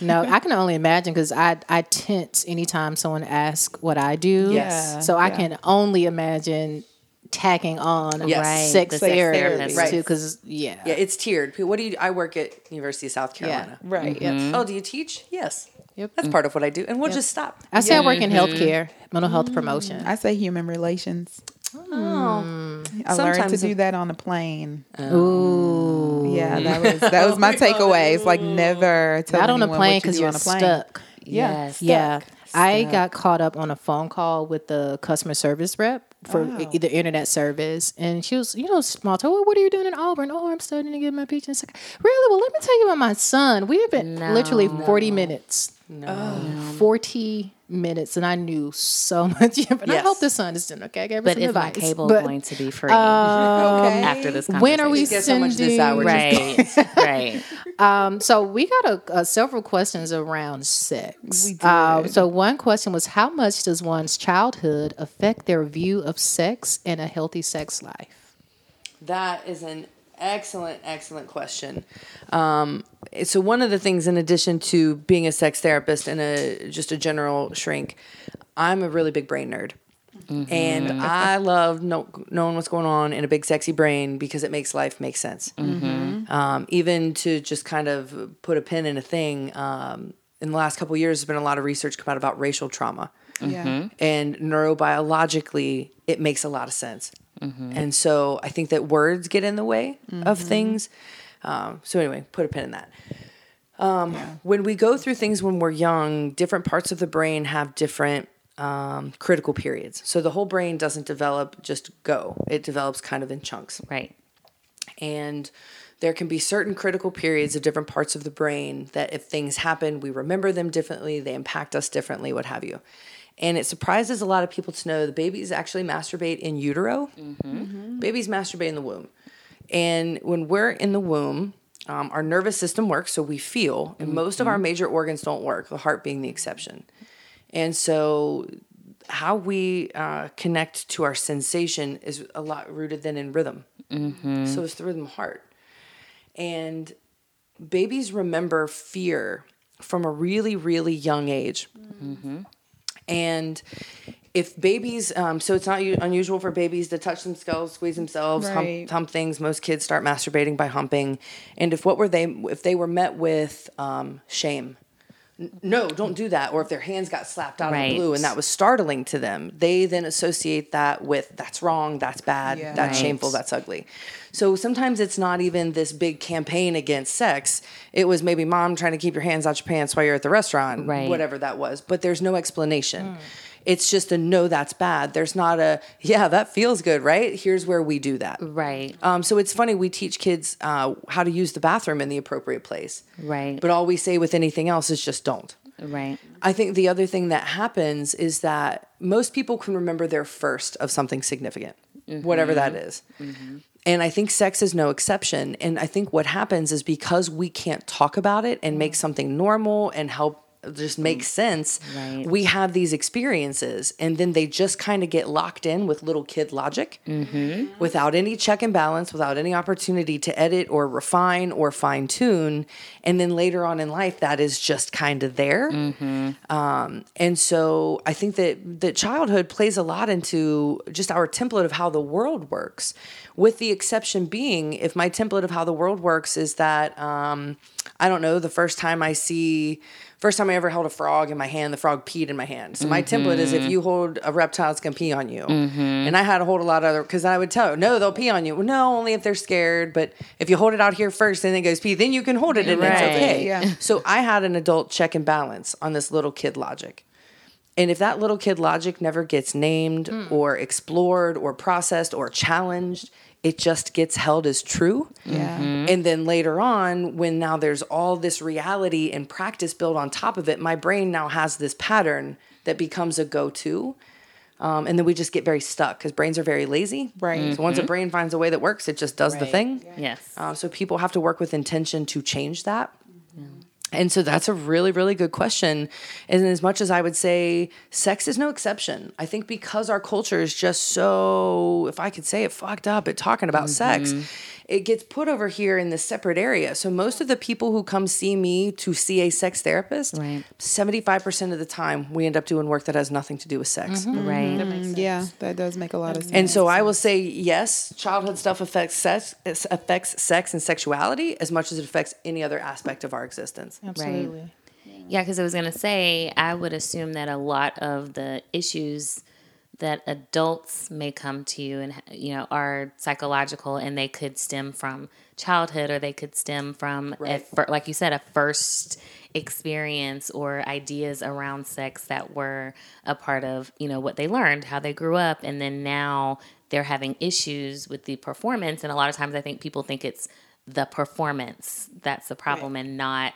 No, I can only imagine, because I, I tense anytime someone asks what I do. Yes. So I yeah. can only imagine tacking on yes. right. sex, the sex therapy right. too, because yeah. yeah, it's tiered. What do you? I work at University of South Carolina. Yeah. Right. Mm-hmm. Yes. Oh, do you teach? Yes. Yep. That's part of what I do. And we'll yep. just stop. I say yeah. I work in healthcare, mm-hmm. mental health promotion. I say human relations. Oh. I Sometimes learned to do that on a plane. Oh. Ooh. Yeah, that was that was my takeaway. It's like never tell Not on a plane because you you're on a plane. Stuck. Yeah. Yes. Yeah. Stuck. I got caught up on a phone call with the customer service rep for oh. either internet service, and she was, you know, small talk. Well, what are you doing in Auburn? Oh, I'm studying to get my P H D. Like, really? Well, let me tell you about my son. We have been no, literally no. forty minutes. No. Oh. forty minutes, and I knew so much. But yes. I hope the son is doing okay. I gave her some advice. But is my cable but, going to be free um, okay. after this conversation? When are we sending? So much this hour right, right. Um, so we got a, a several questions around sex. We did. Um, so one question was, how much does one's childhood affect their view of sex and a healthy sex life? That is an Excellent, excellent question. Um, so one of the things, in addition to being a sex therapist and a just a general shrink, I'm a really big brain nerd. Mm-hmm. And I love know, knowing what's going on in a big, sexy brain, because it makes life make sense. Mm-hmm. Um, even to just kind of put a pin in a thing, um, in the last couple of years, there's been a lot of research come out about racial trauma. Mm-hmm. And neurobiologically, it makes a lot of sense. Mm-hmm. And so I think that words get in the way mm-hmm. of things. Um, so anyway, put a pin in that. Um, yeah. When we go through things when we're young, different parts of the brain have different um, critical periods. So the whole brain doesn't develop just go. It develops kind of in chunks. Right. And there can be certain critical periods of different parts of the brain that if things happen, we remember them differently, they impact us differently, what have you. And it surprises a lot of people to know the babies actually masturbate in utero. Mm-hmm. Mm-hmm. Babies masturbate in the womb. And when we're in the womb, um, our nervous system works, so we feel. And mm-hmm. most of our major organs don't work, the heart being the exception. And so how we uh, connect to our sensation is a lot rooted then in rhythm. Mm-hmm. So it's the rhythm heart. And babies remember fear from a really, really young age. Mm-hmm. And if babies, um, so it's not u- unusual for babies to touch themselves, squeeze themselves, right. hump, hump things. Most kids start masturbating by humping. And if what were they, if they were met with um, shame, n- no, don't do that. Or if their hands got slapped out right. of the blue and that was startling to them, they then associate that with that's wrong, that's bad, yeah. that's right. shameful, that's ugly. So sometimes it's not even this big campaign against sex. It was maybe mom trying to keep your hands out your pants while you're at the restaurant, right. whatever that was. But there's no explanation. Mm. It's just a no, that's bad. There's not a, yeah, that feels good, right? Here's where we do that. Right. Um, so it's funny. We teach kids uh, how to use the bathroom in the appropriate place. Right. But all we say with anything else is just don't. Right. I think the other thing that happens is that most people can remember their first of something significant, mm-hmm. whatever that is. Mm-hmm. And I think sex is no exception. And I think what happens is because we can't talk about it and make something normal and help just make sense, right. we have these experiences. And then they just kind of get locked in with little kid logic mm-hmm. without any check and balance, without any opportunity to edit or refine or fine tune. And then later on in life, that is just kind of there. Mm-hmm. Um, and so I think that, that childhood plays a lot into just our template of how the world works. With the exception being, if my template of how the world works is that, um, I don't know, the first time I see, first time I ever held a frog in my hand, the frog peed in my hand. So my mm-hmm. template is if you hold a reptile, it's going to pee on you. Mm-hmm. And I had to hold a lot of other, because I would tell her, no, they'll pee on you. Well, no, only if they're scared. But if you hold it out here first and it goes pee, then you can hold it and right. it's okay. Yeah. So I had an adult check and balance on this little kid logic. And if that little kid logic never gets named mm. or explored or processed or challenged, it just gets held as true. Yeah. Mm-hmm. And then later on, when now there's all this reality and practice built on top of it, my brain now has this pattern that becomes a go-to. Um, and then we just get very stuck because brains are very lazy. Right. Mm-hmm. So once a brain finds a way that works, it just does right. the thing. Yes. Uh, so people have to work with intention to change that. And so that's a really, really good question. And as much as I would say sex is no exception, I think because our culture is just so, if I could say it, fucked up at talking about mm-hmm. sex, it gets put over here in this separate area. So most of the people who come see me to see a sex therapist, right. seventy-five percent of the time we end up doing work that has nothing to do with sex. Mm-hmm. Right. That makes sense. Yeah, that does make a lot of sense. And so I will say, yes, childhood stuff affects sex, affects sex and sexuality as much as it affects any other aspect of our existence. Absolutely. Right. Yeah, because I was going to say, I would assume that a lot of the issues that adults may come to you and, you know, are psychological, and they could stem from childhood, or they could stem from, right. a, like you said, a first experience or ideas around sex that were a part of, you know, what they learned, how they grew up. And then now they're having issues with the performance. And a lot of times I think people think it's the performance that's the problem, right. and not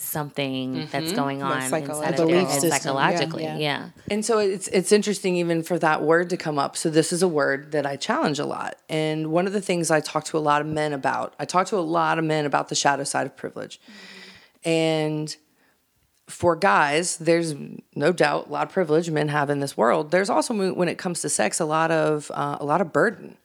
something mm-hmm. that's going on like psycholo- inside the of belief system. Psychologically. Yeah, yeah. yeah. And so it's it's interesting even for that word to come up. So this is a word that I challenge a lot. And one of the things I talk to a lot of men about, I talk to a lot of men about the shadow side of privilege. Mm-hmm. And for guys, there's no doubt a lot of privilege men have in this world. There's also, when it comes to sex, a lot of uh, a lot of burden.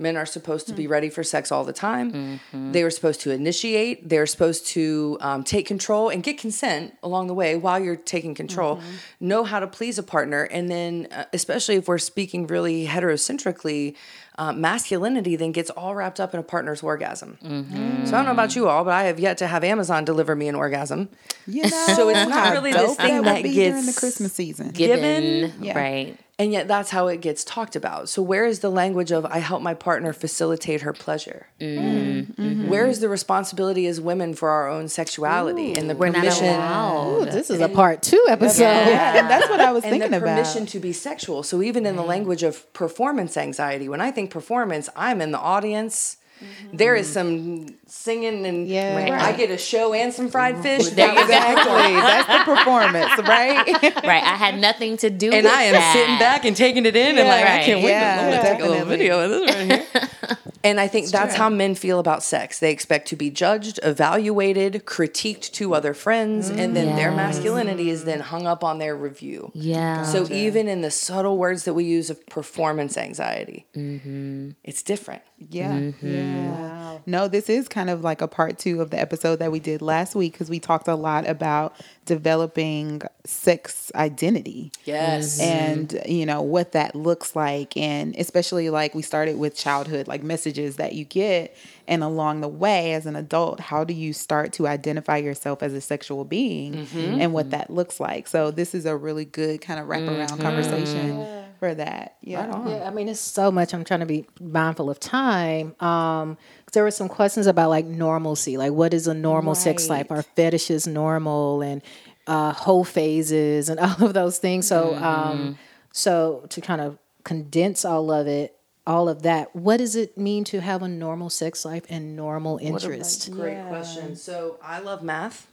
Men are supposed to be ready for sex all the time. Mm-hmm. They are supposed to initiate. They're supposed to um, take control and get consent along the way while you're taking control. Mm-hmm. Know how to please a partner. And then, uh, especially if we're speaking really heterocentrically, uh, masculinity then gets all wrapped up in a partner's orgasm. Mm-hmm. So I don't know about you all, but I have yet to have Amazon deliver me an orgasm. You know, so it's not really this thing that, that gets during the Christmas season. Given, yeah. right. And yet that's how it gets talked about. So where is the language of, I help my partner facilitate her pleasure? Mm. Mm-hmm. Where is the responsibility as women for our own sexuality Ooh, and the permission? We're not allowed. Ooh, this is and, a part two episode. Yeah. Yeah. That's what I was and thinking about. And the permission about. To be sexual. So even in the language of performance anxiety, when I think performance, I'm in the audience. Mm-hmm. There is some singing and yeah, right. I get a show and some fried fish. There you exactly. Go. That's the performance, right? Right. I had nothing to do and with that. And I am that. Sitting back and taking it in yeah, and like, right. I can't wait. Yeah, I'm going to take a little video of this right here. And I think it's that's true. How men feel about sex. They expect to be judged, evaluated, critiqued to other friends, mm, and then yes. their masculinity is then hung up on their review. Yeah. So gotcha. Even in the subtle words that we use of performance anxiety, mm-hmm. it's different. Yeah. Mm-hmm. Yeah. Wow. No, this is kind of like a part two of the episode that we did last week, because we talked a lot about developing sex identity. Yes. And, you know, what that looks like. And especially like we started with childhood, like messages that you get, and along the way as an adult, how do you start to identify yourself as a sexual being mm-hmm. and what that looks like? So this is a really good kind of wraparound mm-hmm. conversation yeah. for that. Yeah. Right on. Yeah, I mean, it's so much. I'm trying to be mindful of time. Um, there were some questions about like normalcy, like what is a normal right. sex life? Are fetishes normal, and uh, whole phases and all of those things? So, mm-hmm. um, so to kind of condense all of it, all of that, what does it mean to have a normal sex life and normal interest? Great yeah. question. So I love math.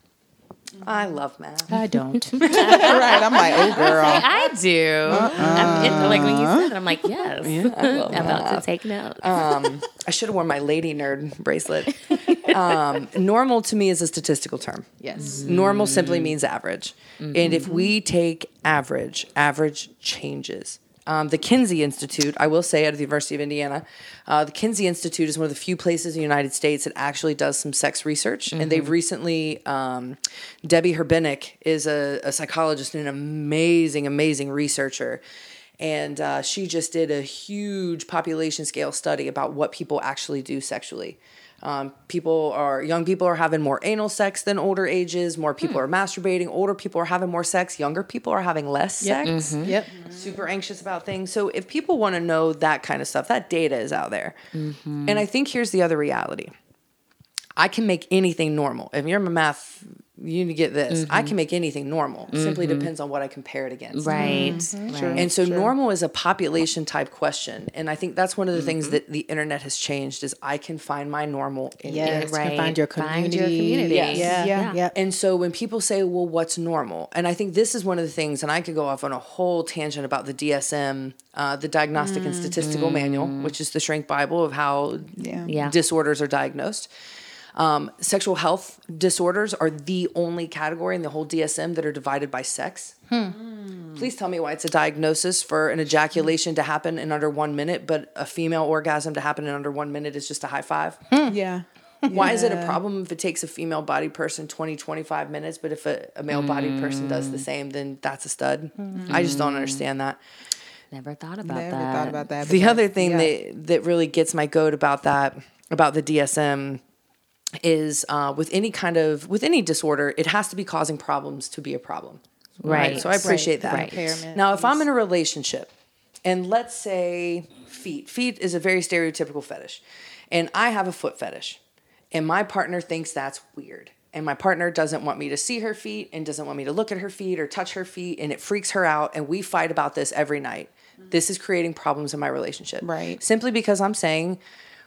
I love math. I don't. Right. I'm like, oh, girl. I do. Uh-uh. I'm in, like when you said that, I'm like, yes. Yeah, I love I'm math. About to take notes. Um, I should have worn my lady nerd bracelet. Um, normal to me is a statistical term. Yes. Mm. Normal simply means average. Mm-hmm. And if we take average, average changes. Um, the Kinsey Institute, I will say, out of the University of Indiana, uh, the Kinsey Institute is one of the few places in the United States that actually does some sex research. Mm-hmm. And they've recently, um, Debbie Herbenick is a, a psychologist and an amazing, amazing researcher. And uh, she just did a huge population scale study about what people actually do sexually. Um, people are, young people are having more anal sex than older ages. More people hmm. are masturbating. Older people are having more sex. Younger people are having less yep. sex. Mm-hmm. Yep. Super anxious about things. So if people want to know that kind of stuff, that data is out there. Mm-hmm. And I think here's the other reality. I can make anything normal. If you're a math, you get this. Mm-hmm. I can make anything normal. Mm-hmm. It simply depends on what I compare it against. Right. Mm-hmm. right. Sure. And so sure. normal is a population type question. And I think that's one of the mm-hmm. things that the internet has changed is I can find my normal. In yes. Right. Can find your community. Find your community. Yes. Yeah. Yeah. yeah. Yeah. And so when people say, well, what's normal? And I think this is one of the things, and I could go off on a whole tangent about the D S M, uh, the Diagnostic mm-hmm. and Statistical mm-hmm. Manual, which is the shrink Bible of how yeah. Yeah. disorders are diagnosed. Um, sexual health disorders are the only category in the whole D S M that are divided by sex. Hmm. Please tell me why it's a diagnosis for an ejaculation to happen in under one minute, but a female orgasm to happen in under one minute is just a high five. Hmm. Yeah. Why yeah. is it a problem if it takes a female body person twenty, twenty-five minutes, but if a, a male mm. body person does the same, then that's a stud? Mm. I just don't understand that. Never thought about Never that. Never thought about that. The other thing yeah. that, that really gets my goat about that, about the D S M, is uh, with any kind of, with any disorder, it has to be causing problems to be a problem. Right. right. So I appreciate right. that. Right. Now, if I'm in a relationship, and let's say feet. Feet is a very stereotypical fetish. And I have a foot fetish. And my partner thinks that's weird. And my partner doesn't want me to see her feet and doesn't want me to look at her feet or touch her feet. And it freaks her out. And we fight about this every night. Mm-hmm. This is creating problems in my relationship. Right. Simply because I'm saying,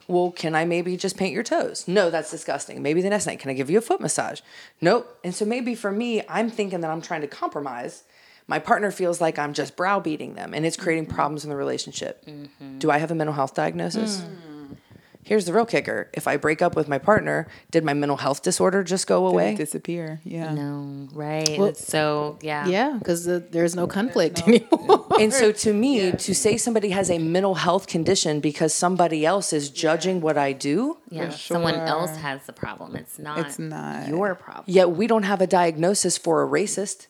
well, can I maybe just paint your toes? No, that's disgusting. Maybe the next night, can I give you a foot massage? Nope. And so maybe for me, I'm thinking that I'm trying to compromise. My partner feels like I'm just browbeating them. And it's creating mm-hmm. problems in the relationship. Mm-hmm. Do I have a mental health diagnosis? Mm. Here's the real kicker. If I break up with my partner, did my mental health disorder just go away? Did it disappear? Yeah. No, right. Well, so, yeah. Yeah, because the, there's no conflict there's no, anymore. And so to me, yeah. to say somebody has a mental health condition because somebody else is judging yeah. what I do. Yeah, sure. Someone else has the problem. It's not, it's not your problem. Yet we don't have a diagnosis for a racist.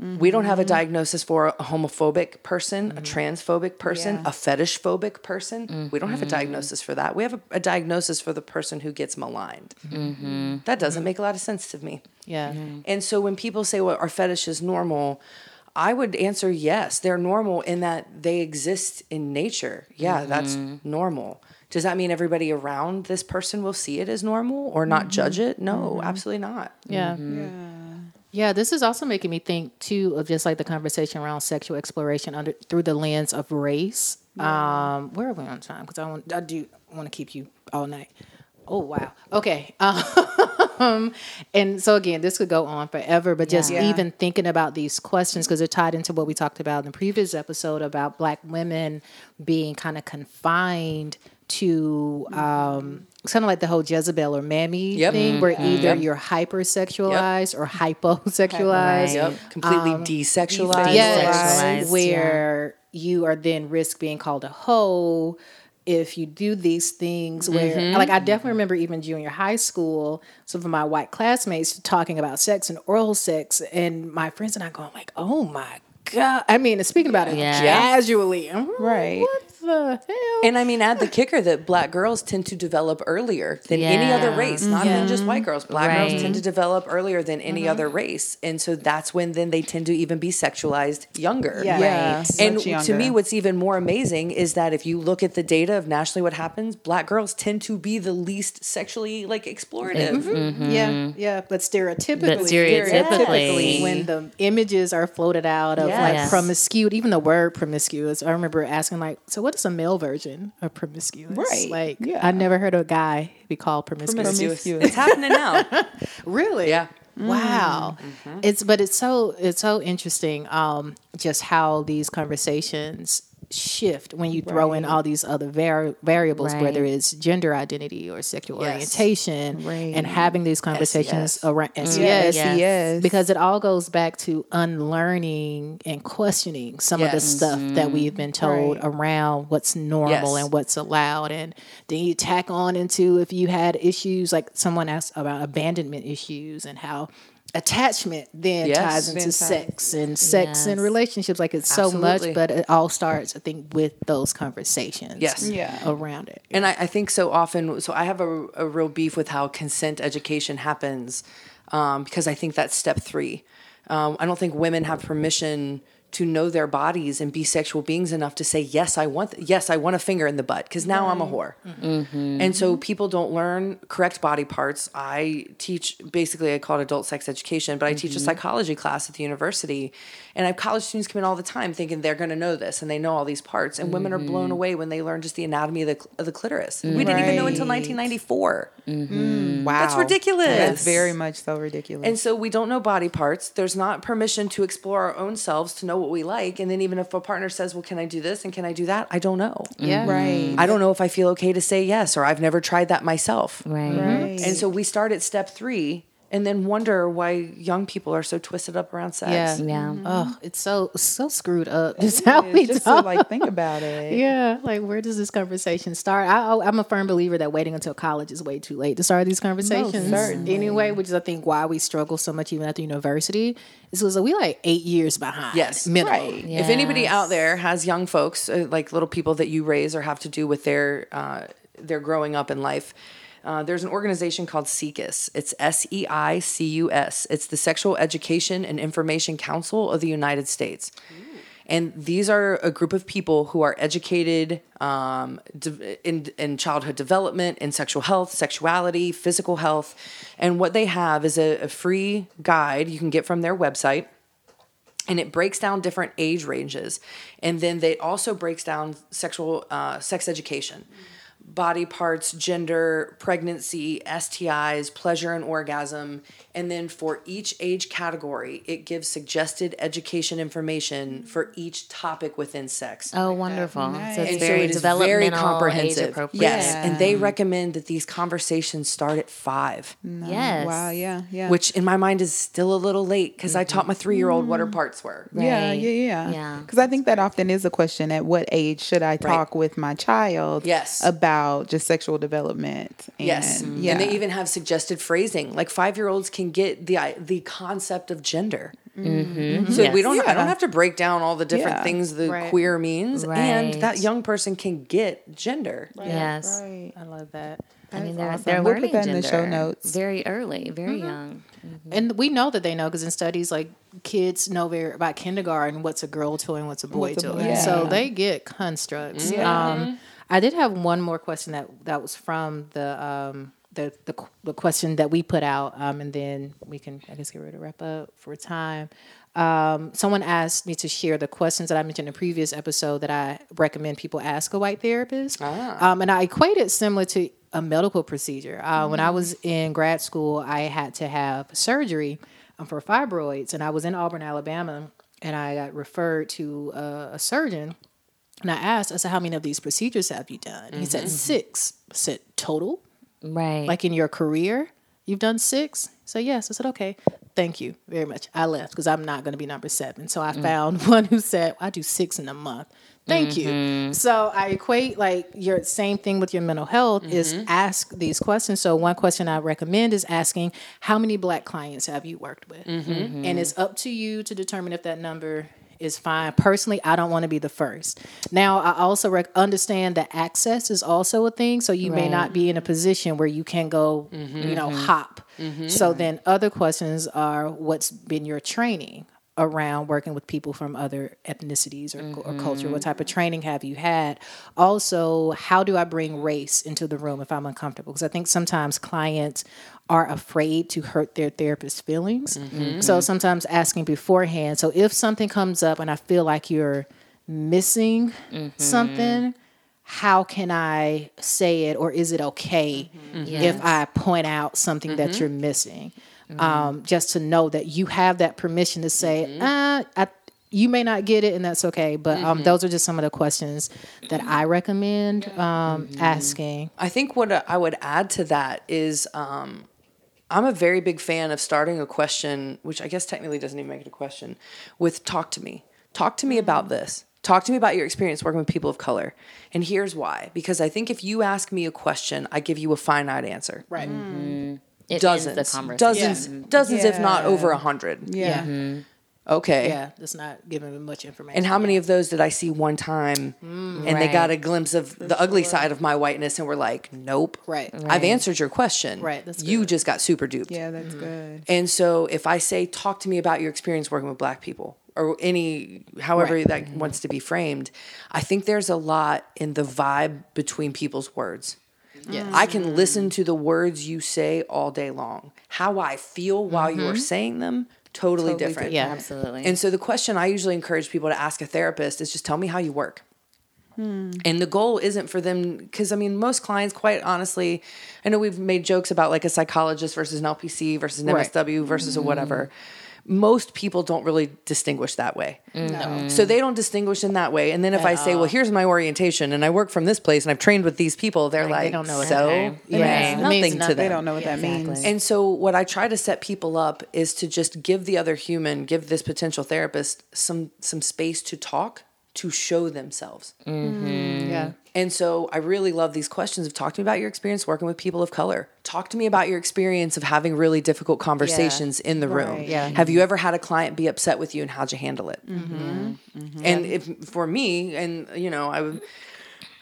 Mm-hmm. We don't have a diagnosis for a homophobic person, mm-hmm. a transphobic person, yeah. a fetish-phobic person. Mm-hmm. We don't have a diagnosis for that. We have a, a diagnosis for the person who gets maligned. Mm-hmm. That doesn't make a lot of sense to me. Yeah. Mm-hmm. And so when people say, well, our fetish is normal, I would answer yes. They're normal in that they exist in nature. Yeah, mm-hmm. that's normal. Does that mean everybody around this person will see it as normal or not mm-hmm. judge it? No, mm-hmm. absolutely not. Yeah. Mm-hmm. Yeah. Yeah, this is also making me think, too, of just like the conversation around sexual exploration under through the lens of race. Yeah. Um, where are we on time? Because I, want, I do want to keep you all night. Oh, wow. Okay. Um, and so, again, this could go on forever, but just yeah. even thinking about these questions, because they're tied into what we talked about in the previous episode about Black women being kind of confined to um, kind of like the whole Jezebel or Mammy yep. thing mm-hmm. where either yep. you're hypersexualized yep. or hyposexualized. Right. Yep. Completely um, desexualized. desexualized. Yes, where yeah. you are then risk being called a hoe if you do these things where, mm-hmm. like I definitely remember even junior high school, some of my white classmates talking about sex and oral sex and my friends and I going like, oh my God. I mean, speaking about it yeah. casually. Right. What? The hell? And I mean, add the kicker that Black girls tend to develop earlier than yeah. any other race, not yeah. even just white girls. Black right. girls tend to develop earlier than any mm-hmm. other race. And so that's when then they tend to even be sexualized younger. Yeah. Right. Right. And younger. To me, what's even more amazing is that if you look at the data of nationally what happens, Black girls tend to be the least sexually like explorative. Mm-hmm. Mm-hmm. Yeah. Yeah. But stereotypically, but stereotypically, stereotypically, when the images are floated out of yes. like yes. promiscuity, even the word promiscuous, I remember asking like, so what is a male version of promiscuous? Right. Like, yeah. I've never heard of a guy be called promiscuous. promiscuous. It's happening now. Really? Yeah. Wow. Mm-hmm. It's, but it's so, it's so interesting um, just how these conversations shift when you throw right. in all these other var- variables, right. whether it's gender identity or sexual yes. orientation right. and having these conversations S E S. Around S E S, yes. Yes. Because it all goes back to unlearning and questioning some yes. of the stuff mm-hmm. that we've been told right. around what's normal yes. and what's allowed. And then you tack on into if you had issues, like someone asked about abandonment issues and how attachment then yes, ties into sex ties. and sex yes. and relationships. Like it's Absolutely. so much, but it all starts, I think, with those conversations yes. yeah. around it. And I, I think so often, so I have a, a real beef with how consent education happens um, because I think that's step three. Um, I don't think women have permission to know their bodies and be sexual beings enough to say, yes, I want, th- yes, I want a finger in the butt. Cause now right. I'm a whore. Mm-hmm. And so people don't learn correct body parts. I teach basically, I call it adult sex education, but I mm-hmm. teach a psychology class at the university and I have college students come in all the time thinking they're going to know this and they know all these parts. And mm-hmm. women are blown away when they learn just the anatomy of the, of the clitoris. Mm-hmm. We didn't right. even know until nineteen ninety-four. Mm-hmm. Mm-hmm. Wow. That's ridiculous. That's very much so ridiculous. And so we don't know body parts. There's not permission to explore our own selves, to know what we like. And then even if a partner says, well, can I do this and can I do that? I don't know. Yeah. Right. I don't know if I feel okay to say yes, or I've never tried that myself. Right. right. And so we start at step three and then wonder why young people are so twisted up around sex. Yeah. yeah. Mm-hmm. Oh, it's so, so screwed up. That's how we just talk. To, like, think about it. Yeah. Like, where does this conversation start? I, I'm a firm believer that waiting until college is way too late to start these conversations. No, certainly. Anyway, which is, I think, why we struggle so much even at the university. It's because we're like eight years behind. Yes. Minimum. Right. Yes. If anybody out there has young folks, uh, like little people that you raise or have to do with their, uh, their growing up in life, Uh, there's an organization called SIECUS. It's S E I C U S. It's the Sexual Education and Information Council of the United States. Ooh. And these are a group of people who are educated um, de- in, in childhood development, in sexual health, sexuality, physical health. And what they have is a, a free guide you can get from their website. And it breaks down different age ranges. And then they also breaks down sexual uh, sex education. Mm-hmm. Body parts, gender, pregnancy, S T Is, pleasure and orgasm. And then for each age category, it gives suggested education information for each topic within sex. Oh, wonderful. Nice. So it's and very so it developmental, very comprehensive. Age appropriate. Yes. Yeah. And they recommend that these conversations start at five. No. Yes. Wow, yeah, yeah. Which in my mind is still a little late because mm-hmm. I taught my three-year-old mm-hmm. what her parts were. Right. Yeah, yeah, yeah. Because yeah. I think that often is a question, at what age should I talk right. with my child yes. about just sexual development. And, yes. Mm-hmm. Yeah. And they even have suggested phrasing. Like five-year-olds can get the the concept of gender. Mm-hmm. Mm-hmm. So yes. we don't yeah. I don't have to break down all the different yeah. things the right. queer means right. and that young person can get gender. Right. Yes. Right. I love that. That's I mean, they're, awesome. they're we'll learning put that gender in the show notes. Very early, very mm-hmm. young. Mm-hmm. And we know that they know because in studies, like kids know very, about kindergarten what's a girl to and what's a boy what's to. A boy. Yeah. So they get constructs. Yeah. Um, I did have one more question that, that was from the, um, the the the question that we put out, um, and then we can, I guess, get ready to wrap up for time. Um, someone asked me to share the questions that I mentioned in a previous episode that I recommend people ask a white therapist. Ah. Um, and I equate it similar to a medical procedure. Uh, mm-hmm. When I was in grad school, I had to have surgery um, for fibroids, and I was in Auburn, Alabama, and I got referred to uh, a surgeon. And I asked, I said, how many of these procedures have you done? Mm-hmm. He said, six. I said, total? Right. Like in your career, you've done six? So yes. I said, okay, thank you very much. I left because I'm not going to be number seven. So I mm-hmm. found one who said, I do six in a month. Thank mm-hmm. you. So I equate like your same thing with your mental health mm-hmm. is ask these questions. So one question I recommend is asking, how many black clients have you worked with? Mm-hmm. And it's up to you to determine if that number is fine. Personally, I don't want to be the first. Now, I also rec- understand that access is also a thing, so you right. may not be in a position where you can go, mm-hmm, you know, mm-hmm. hop. Mm-hmm. So then other questions are, what's been your training around working with people from other ethnicities or, mm-hmm. or culture? What type of training have you had? Also, how do I bring race into the room if I'm uncomfortable? Because I think sometimes clients are afraid to hurt their therapist's feelings. Mm-hmm. So sometimes asking beforehand. So if something comes up and I feel like you're missing mm-hmm. something, how can I say it? Or is it okay mm-hmm. yes. if I point out something mm-hmm. that you're missing? Mm-hmm. Um, just to know that you have that permission to say, mm-hmm. uh, I, you may not get it and that's okay. But um, mm-hmm. those are just some of the questions that I recommend um, mm-hmm. asking. I think what I would add to that is um, I'm a very big fan of starting a question, which I guess technically doesn't even make it a question, with talk to me. Talk to me about this. Talk to me about your experience working with people of color. And here's why. Because I think if you ask me a question, I give you a finite answer. Right. Mm-hmm. It dozens, ends the conversation. dozens, yeah. dozens, yeah. if not over a hundred. Yeah. Mm-hmm. Okay. Yeah, that's not giving me much information. And how many of those did I see one time mm, and right. they got a glimpse of For the sure. ugly side of my whiteness and were like, nope. Right. right. I've answered your question. Right. That's good. You just got super duped. Yeah, that's mm-hmm. good. And so if I say, talk to me about your experience working with black people or any, however right. that mm-hmm. wants to be framed, I think there's a lot in the vibe between people's words. Yes. I can listen to the words you say all day long. How I feel while mm-hmm. you are saying them, totally, totally different. Yeah, absolutely. And so the question I usually encourage people to ask a therapist is just tell me how you work. Hmm. And the goal isn't for them, because I mean, most clients, quite honestly, I know we've made jokes about like a psychologist versus an L P C versus an right. M S W versus mm-hmm. a whatever. most people don't really distinguish that way. No. So they don't distinguish in that way. And then if At I say, all. well, here's my orientation and I work from this place and I've trained with these people, they're like, like they don't know so it yeah. means nothing, nothing to them. They don't know what yeah, that exactly. means. And so what I try to set people up is to just give the other human, give this potential therapist some, some space to talk, to show themselves. Mm-hmm. Yeah. And so I really love these questions of talk to me about your experience working with people of color. Talk to me about your experience of having really difficult conversations yeah. in the room. Right. Yeah. Have you ever had a client be upset with you and how'd you handle it? Mm-hmm. Mm-hmm. And if, for me, and you know, I would,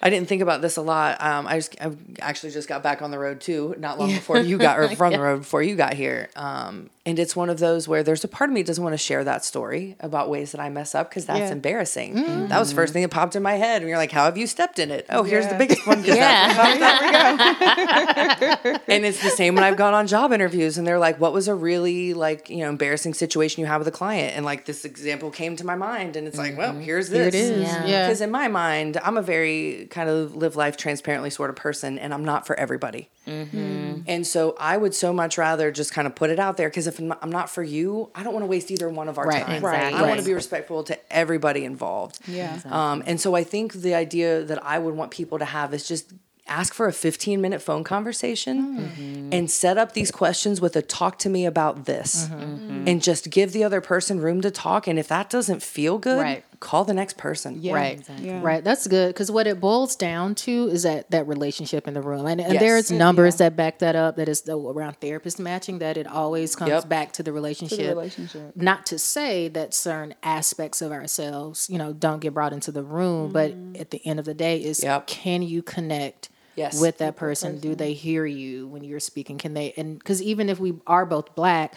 I didn't think about this a lot. Um, I, just, I actually just got back on the road too, not long yeah. before you got, or from yeah. the road before you got here. Um, and it's one of those where there's a part of me that doesn't want to share that story about ways that I mess up because that's yeah. embarrassing. Mm-hmm. That was the first thing that popped in my head. And you're like, how have you stepped in it? Oh, yeah. here's the biggest one. yeah. There we go. And it's the same when I've gone on job interviews and they're like, what was a really like, you know, embarrassing situation you had with a client? And like this example came to my mind and it's like, mm-hmm. well, here's this. Here it is. Because yeah. yeah. in my mind, I'm a very kind of live life transparently sort of person, and I'm not for everybody. Mm-hmm. And so I would so much rather just kind of put it out there because if I'm not for you, I don't want to waste either one of our right, time. Exactly. Right. I want to be respectful to everybody involved. Yeah. Exactly. Um, and so I think the idea that I would want people to have is just ask for a fifteen minute phone conversation mm-hmm. and set up these questions with a talk to me about this mm-hmm. and just give the other person room to talk. And if that doesn't feel good, right. call the next person. Yeah, right. Exactly. Yeah. Right. That's good. Because what it boils down to is that, that relationship in the room. And, and yes. there's numbers yeah. that back that up, that is around therapist matching, that it always comes yep. back to the relationship. To the relationship. Not to say that certain aspects of ourselves, you know, don't get brought into the room. Mm-hmm. But at the end of the day is yep. can you connect yes. with that person? person? Do they hear you when you're speaking? Can they? And because even if we are both Black,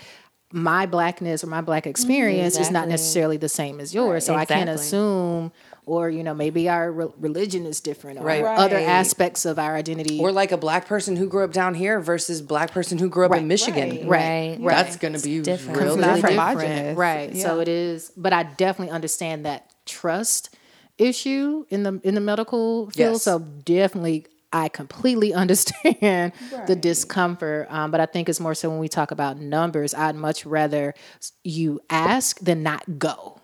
my Blackness or my Black experience exactly. is not necessarily the same as yours. Right. So exactly. I can't assume, or, you know, maybe our re- religion is different or right. other right. aspects of our identity. Or like a Black person who grew up down here versus Black person who grew up right. in Michigan. Right. right. That's going to be different. Real different. different. Right. Yeah. So it is. But I definitely understand that trust issue in the, in the medical field. Yes. So definitely I completely understand right. the discomfort, um, but I think it's more so when we talk about numbers, I'd much rather you ask than not go.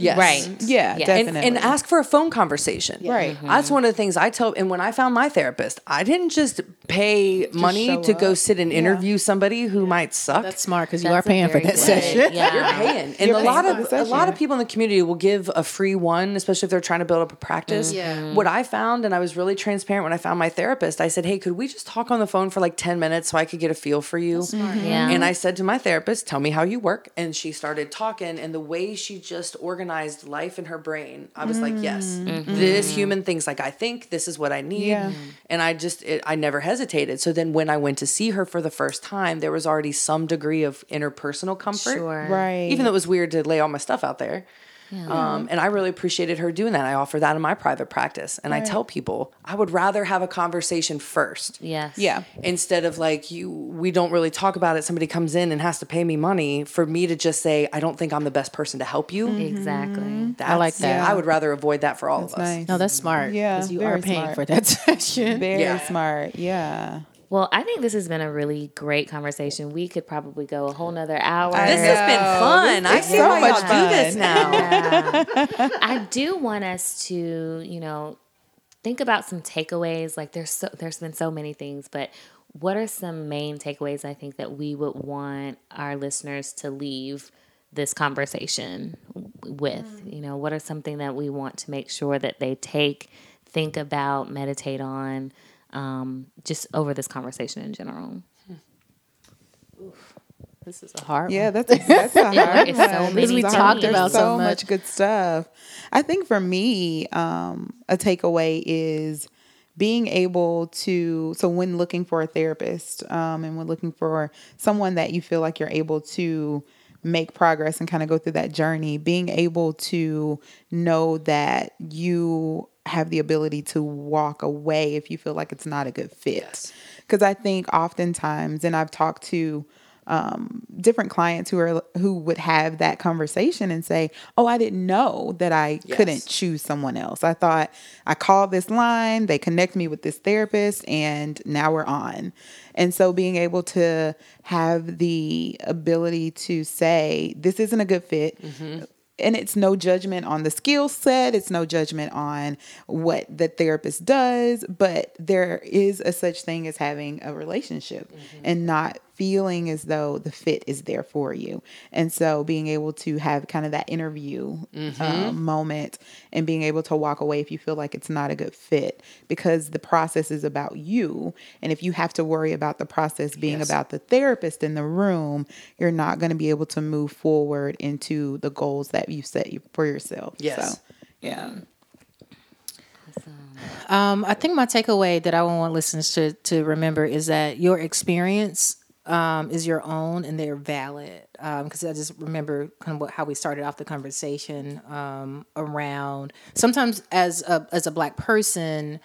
Yes. Right. Yeah, yeah. definitely. And, and ask for a phone conversation. Yeah. Right. Mm-hmm. That's one of the things I tell, and when I found my therapist, I didn't just pay just money to up. go sit and yeah. interview somebody who yeah. might suck. That's smart because you are paying for that good. session. Yeah. You're paying. And You're a, paying lot of, a lot of people in the community will give a free one, especially if they're trying to build up a practice. Mm-hmm. Yeah. What I found, and I was really transparent when I found my therapist, I said, hey, could we just talk on the phone for like ten minutes so I could get a feel for you? Mm-hmm. Yeah. And I said to my therapist, tell me how you work. And she started talking, and the way she just organized life in her brain, I was mm. like, yes, mm-hmm. this human thinks like I think, this is what I need. Yeah. And I just, it, I never hesitated. So then when I went to see her for the first time, there was already some degree of interpersonal comfort. Sure. Right. Even though it was weird to lay all my stuff out there. Yeah. Um, and I really appreciated her doing that. I offer that in my private practice. And right. I tell people, I would rather have a conversation first. Yes. Yeah. Instead of like, you, we don't really talk about it. Somebody comes in and has to pay me money for me to just say, I don't think I'm the best person to help you. Mm-hmm. Exactly. That's, I like that. Yeah. I would rather avoid that for all that's of us. Nice. No, that's smart. Yeah. Because you are paying smart. for that session. Very yeah. smart. Yeah. Well, I think this has been a really great conversation. We could probably go a whole nother hour. This has been fun. I see why y'all do this now. Yeah. I do want us to, you know, think about some takeaways. Like there's so, there's been so many things, but what are some main takeaways I think that we would want our listeners to leave this conversation with? You know, what are something that we want to make sure that they take, think about, meditate on? Um, just over this conversation in general. Oof. This is a hard yeah, one. Yeah, that's, that's a hard it's one. So many we talked about so much. much good stuff. I think for me, um, a takeaway is being able to, so when looking for a therapist um, and when looking for someone that you feel like you're able to make progress and kind of go through that journey, being able to know that you have the ability to walk away if you feel like it's not a good fit. Yes. Because I think oftentimes, and I've talked to um, different clients who are who would have that conversation and say, oh, I didn't know that I yes. couldn't choose someone else. I thought I called this line, they connect me with this therapist, and now we're on. And so being able to have the ability to say, this isn't a good fit. Mm-hmm. And it's no judgment on the skill set. It's no judgment on what the therapist does, but there is a such thing as having a relationship mm-hmm. and not feeling as though the fit is there for you. And so being able to have kind of that interview mm-hmm. uh, moment and being able to walk away if you feel like it's not a good fit, because the process is about you. And if you have to worry about the process being yes. about the therapist in the room, you're not going to be able to move forward into the goals that you set for yourself. Yes. So, yeah. Awesome. Um, I think my takeaway that I want listeners to, to remember is that your experience Um, is your own and they're valid. Because um, I just remember kind of what, how we started off the conversation um, around sometimes as a as a black person,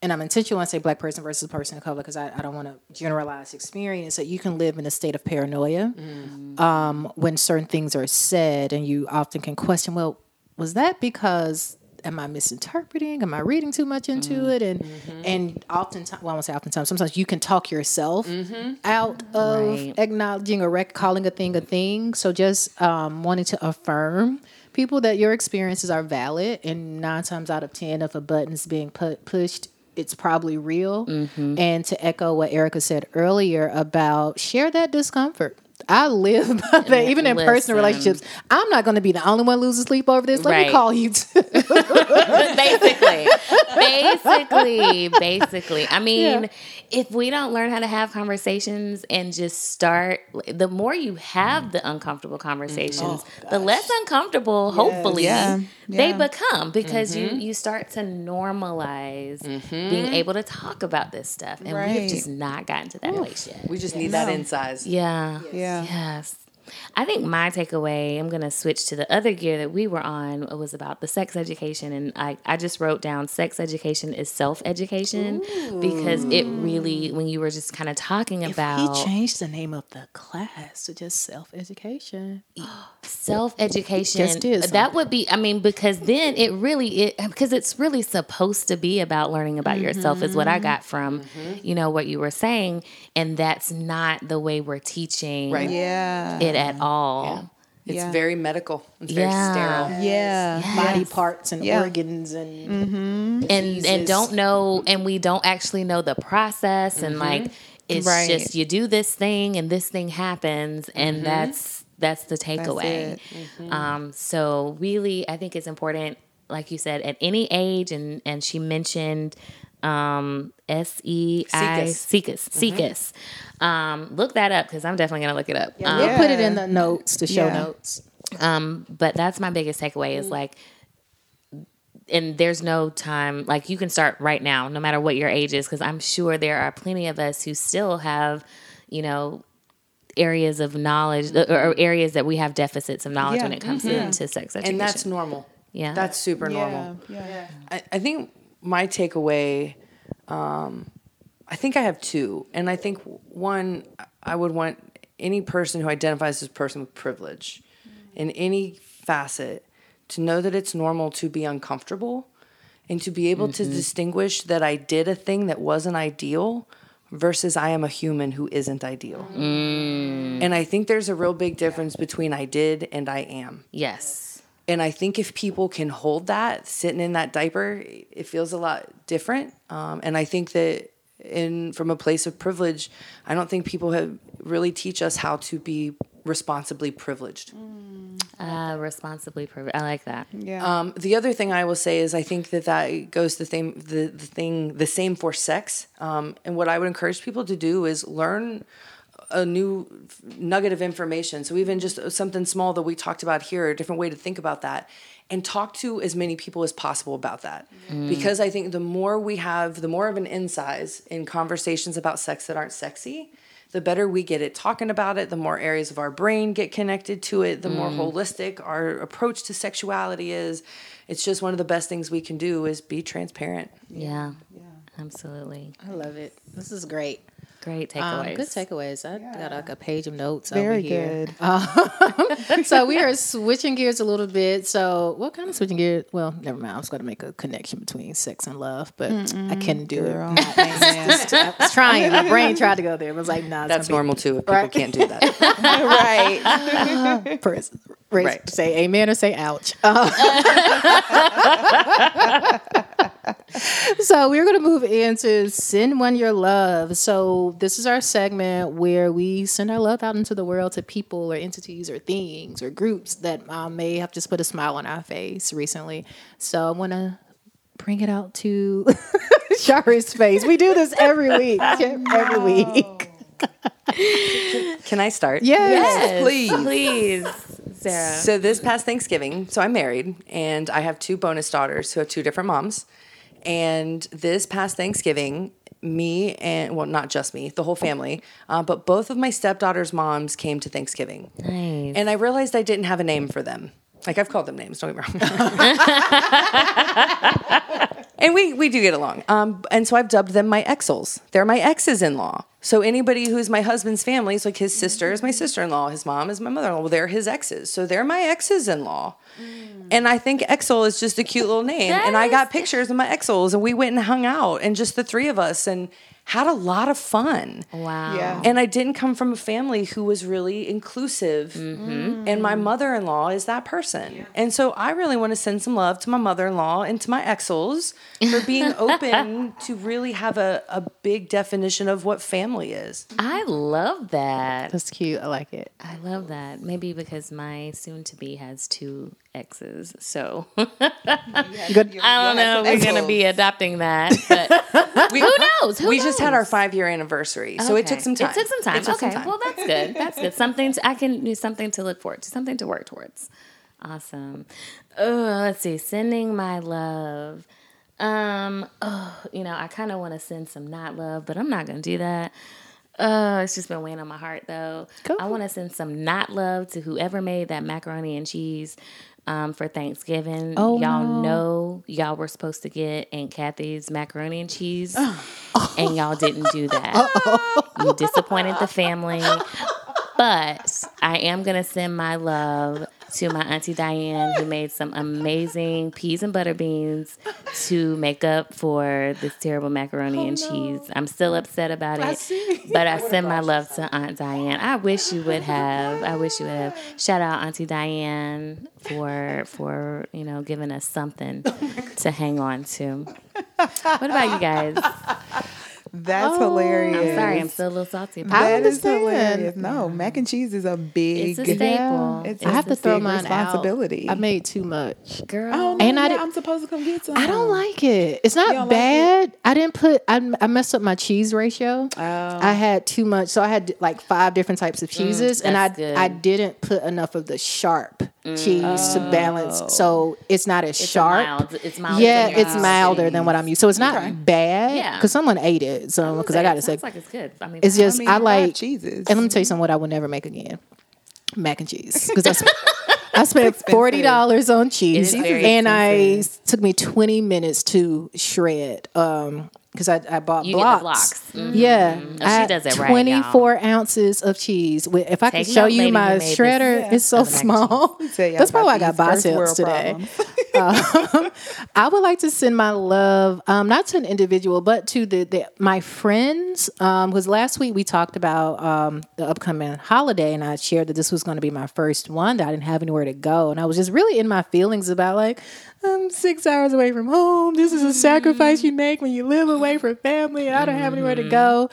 and I'm intentional when I say black person versus person of color because I, I don't want to generalize experience, that you can live in a state of paranoia mm. um, when certain things are said, and you often can question, well, was that because am I misinterpreting? Am I reading too much into mm. it? And mm-hmm. and oftentimes, well, I won't say oftentimes, sometimes you can talk yourself mm-hmm. out of right. acknowledging or rec- calling a thing a thing. So just um, wanting to affirm people that your experiences are valid, and nine times out of ten, if a button's being put, pushed, it's probably real. Mm-hmm. And to echo what Erica said earlier about share that discomfort. I live by that. And even in listen. personal relationships, I'm not going to be the only one losing sleep over this. Let right. me call you too. basically, basically, basically. I mean, yeah. if we don't learn how to have conversations and just start, the more you have the uncomfortable conversations, oh, the less uncomfortable, yes. hopefully, yeah. Yeah. they become, because mm-hmm. you, you start to normalize mm-hmm. being able to talk about this stuff. And right. we've just not gotten to that Oof. place yet. We just yes. need that no. insight. Yeah. Yes. Yeah. Yes. I think my takeaway, I'm going to switch to the other gear that we were on, was about the sex education. And I, I just wrote down sex education is self-education Ooh. because it really, when you were just kind of talking about... If he changed the name of the class to just self-education. Self-education. Just did that would be, I mean, because then it really, it because it's really supposed to be about learning about mm-hmm. yourself, is what I got from, mm-hmm. you know, what you were saying. And that's not the way we're teaching. Right. Yeah. It at all. Yeah. It's yeah. very medical. It's very yeah. sterile. Yeah. Yes. Body parts and yeah. organs and mm-hmm. and and don't know, and we don't actually know the process, mm-hmm. and like it's right. just you do this thing and this thing happens, and mm-hmm. that's that's the takeaway. That's mm-hmm. Um so really I think it's important, like you said, at any age, and and she mentioned Um, S E I C U S SIECUS. Mm-hmm. Um, look that up, because I'm definitely going to look it up. Yeah. Um, we'll put it in the notes, the show yeah. notes. Um, but that's my biggest takeaway is like, and there's no time, like you can start right now, no matter what your age is, because I'm sure there are plenty of us who still have, you know, areas of knowledge or areas that we have deficits of knowledge yeah. when it comes mm-hmm. into sex education. And that's normal. Yeah. That's super normal. Yeah. yeah. yeah. I, I think... My takeaway, um, I think I have two. And I think one, I would want any person who identifies as a person with privilege mm-hmm. in any facet to know that it's normal to be uncomfortable, and to be able mm-hmm. to distinguish that I did a thing that wasn't ideal versus I am a human who isn't ideal. Mm. And I think there's a real big difference between I did and I am. Yes. And I think if people can hold that, sitting in that diaper, it feels a lot different. Um, and I think that in from a place of privilege, I don't think people have really teach us how to be responsibly privileged. Uh, responsibly privileged. I like that. Yeah. Um, the other thing I will say is I think that that goes the same the, the thing the same for sex. Um, and what I would encourage people to do is learn a new nugget of information. So even just something small that we talked about here, a different way to think about that, and talk to as many people as possible about that. Mm. Because I think the more we have, the more of an insight in conversations about sex that aren't sexy, the better we get at talking about it, the more areas of our brain get connected to it, the mm. more holistic our approach to sexuality is. It's just one of the best things we can do is be transparent. Yeah, yeah. Absolutely. I love it. This is great. Great takeaways. Um, good takeaways. I yeah. got like a page of notes Very over here. Very good. Um, so we are switching gears a little bit. So what kind of switching gears? Well, never mind. I was going to make a connection between sex and love, but Mm-mm. I couldn't do Girl. it. I was trying. My brain tried to go there. It was like, nah. That's normal, be- too. People right? can't do that. right. Person. Raise, right. Say amen or say ouch. Uh, so we're going to move into Send One Your Love. So this is our segment where we send our love out into the world to people or entities or things or groups that um, may have just put a smile on our face recently. So I want to bring it out to Shari's face. We do this every week. Every week. Can I start? Yes, yes. Please. Please. Sarah. So this past Thanksgiving, so I'm married, and I have two bonus daughters who have two different moms. And this past Thanksgiving, me and, well, not just me, the whole family, uh, but both of my stepdaughters' moms came to Thanksgiving. Nice. And I realized I didn't have a name for them. Like, I've called them names, don't get me wrong. And we, we do get along. Um, and so I've dubbed them my exels. They're my exes-in-law. So anybody who's my husband's family, is like his sister is my sister-in-law, his mom is my mother-in-law. Well, they're his exes. So they're my exes-in-law. Mm. And I think exel is just a cute little name. Yes. And I got pictures of my exels, and we went and hung out, and just the three of us, and had a lot of fun. Wow. Yeah. And I didn't come from a family who was really inclusive. Mm-hmm. And my mother-in-law is that person. Yeah. And so I really want to send some love to my mother-in-law and to my exels for being open to really have a, a big definition of what family is. I love that. That's cute. I like it. I love that. Maybe because my soon-to-be has two exes. So I don't know if we're going to be adopting that. But we, who knows? Who we knows? Just had our five-year anniversary, so okay. it took some time. It took some time. It took okay, some time. Well, that's good. That's good. Something to, I can do something to look forward to, something to work towards. Awesome. Oh, let's see. Sending my love. Um, oh, you know, I kind of want to send some not love, but I'm not going to do that. Oh, it's just been weighing on my heart, though. Cool. I want to send some not love to whoever made that macaroni and cheese Um, for Thanksgiving. Oh, y'all no. know y'all were supposed to get Aunt Kathy's macaroni and cheese, oh. and y'all didn't do that. Oh. You disappointed the family. But I am going to send my love to my Auntie Diane, who made some amazing peas and butter beans to make up for this terrible macaroni oh, and cheese. No. I'm still upset about it, I but I send my love to Aunt Diane. I wish you would have. I wish you would have. Shout out Auntie Diane for for you know giving us something to hang on to. What about you guys? That's oh, hilarious. I'm sorry, I'm still a little salty. About that it. Is hilarious. No, mac and cheese is a big. It's a staple. Yeah, it's, it's I have to throw mine responsibility. Out. I made too much, girl. Oh, no, and I did, I'm supposed to come get some. I don't like it. It's not bad. Like it? I didn't put. I, I messed up my cheese ratio. Oh. I had too much, so I had like five different types of cheeses, mm, and I good. I didn't put enough of the sharp mm. cheese oh. to balance. So it's not as it's sharp. Mild, it's milder. Yeah, than it's milder things. Than what I'm used. So it's not okay. bad because yeah. someone ate it. So, because I, I gotta say, like it's good. I mean, it's just I, mean, I like cheeses. And let me tell you something: what I will never make again, mac and cheese. Because I, sp- I spent forty dollars on cheese, and expensive. I took me twenty minutes to shred. Um, because I, I bought you blocks. Get the blocks. Mm-hmm. Yeah, oh, she does it right. Twenty-four y'all. Ounces of cheese. If I can show you my shredder, this, yeah. it's so oh, small. That's probably why I got biceps today. um, I would like to send my love, um, not to an individual, but to the, the my friends. Because um, last week we talked about um, the upcoming holiday, and I shared that this was going to be my first one that I didn't have anywhere to go, and I was just really in my feelings about like. I'm six hours away from home. This is a sacrifice you make when you live away from family. And I don't have anywhere to go.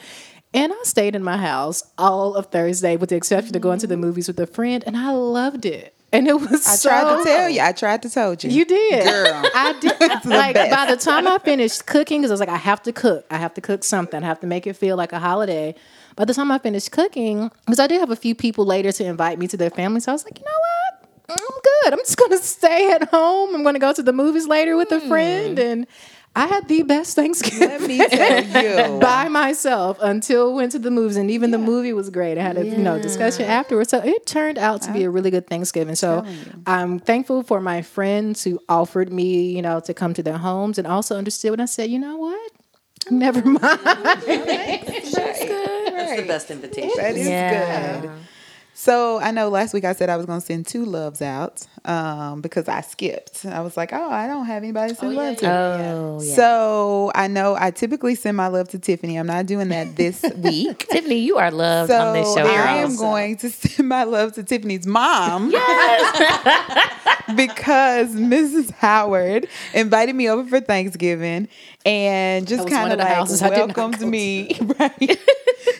And I stayed in my house all of Thursday with the exception of going to the movies with a friend. And I loved it. And it was I so... I tried to tell you. I tried to tell you. You did. Girl. I did. Like, the by the time I finished cooking, because I was like, I have to cook. I have to cook something. I have to make it feel like a holiday. By the time I finished cooking, because I did have a few people later to invite me to their family. So I was like, you know what? I'm good. I'm just going to stay at home. I'm going to go to the movies later with a friend. And I had the best Thanksgiving Let me tell you. by myself until we went to the movies. And even yeah. the movie was great. I had a yeah. you know discussion afterwards. So it turned out to be a really good Thanksgiving. So I'm thankful for my friends who offered me you know to come to their homes and also understood when I said, you know what? Never mind. That's good. That's the best invitation. That is yeah. good. So I know last week I said I was going to send two loves out um, because I skipped. I was like, oh, I don't have anybody to send oh, love yeah, to. Yeah. Oh, yeah. So I know I typically send my love to Tiffany. I'm not doing that this week. Tiffany, you are loved so on this show. I am also. going to send my love to Tiffany's mom. Yes. Because Missus Howard invited me over for Thanksgiving and just kind of like welcomed me, to. right?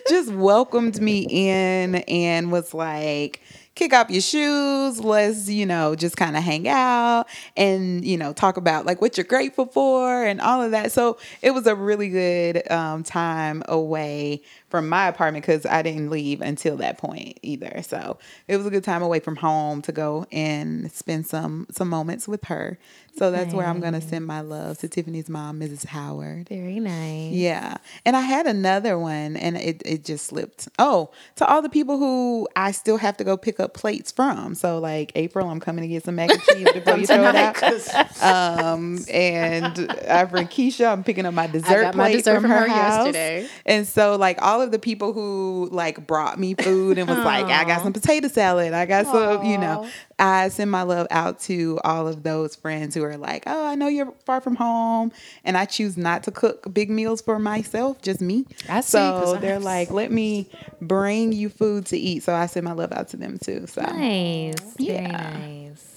Just welcomed me in and was like, kick off your shoes. Let's, you know, just kind of hang out and, you know, talk about like what you're grateful for and all of that. So it was a really good um, time away from my apartment because I didn't leave until that point either. So it was a good time away from home to go and spend some some moments with her. So that's nice. Where I'm going to send my love to Tiffany's mom, Missus Howard. Very nice. Yeah. And I had another one and it, it just slipped. Oh, to all the people who I still have to go pick up plates from. So like April, I'm coming to get some mac and cheese before you throw it out. Um, and I bring Keisha, I'm picking up my dessert I got plate my dessert from, from her, her house. Yesterday. And so like all of the people who like brought me food and was Aww. like, I got some potato salad. I got Aww. some, you know, I send my love out to all of those friends who are like, oh, I know you're far from home and I choose not to cook big meals for myself, just me. I see, so they're I'm... like, let me bring you food to eat. So I send my love out to them too. So nice. Yeah. Very nice.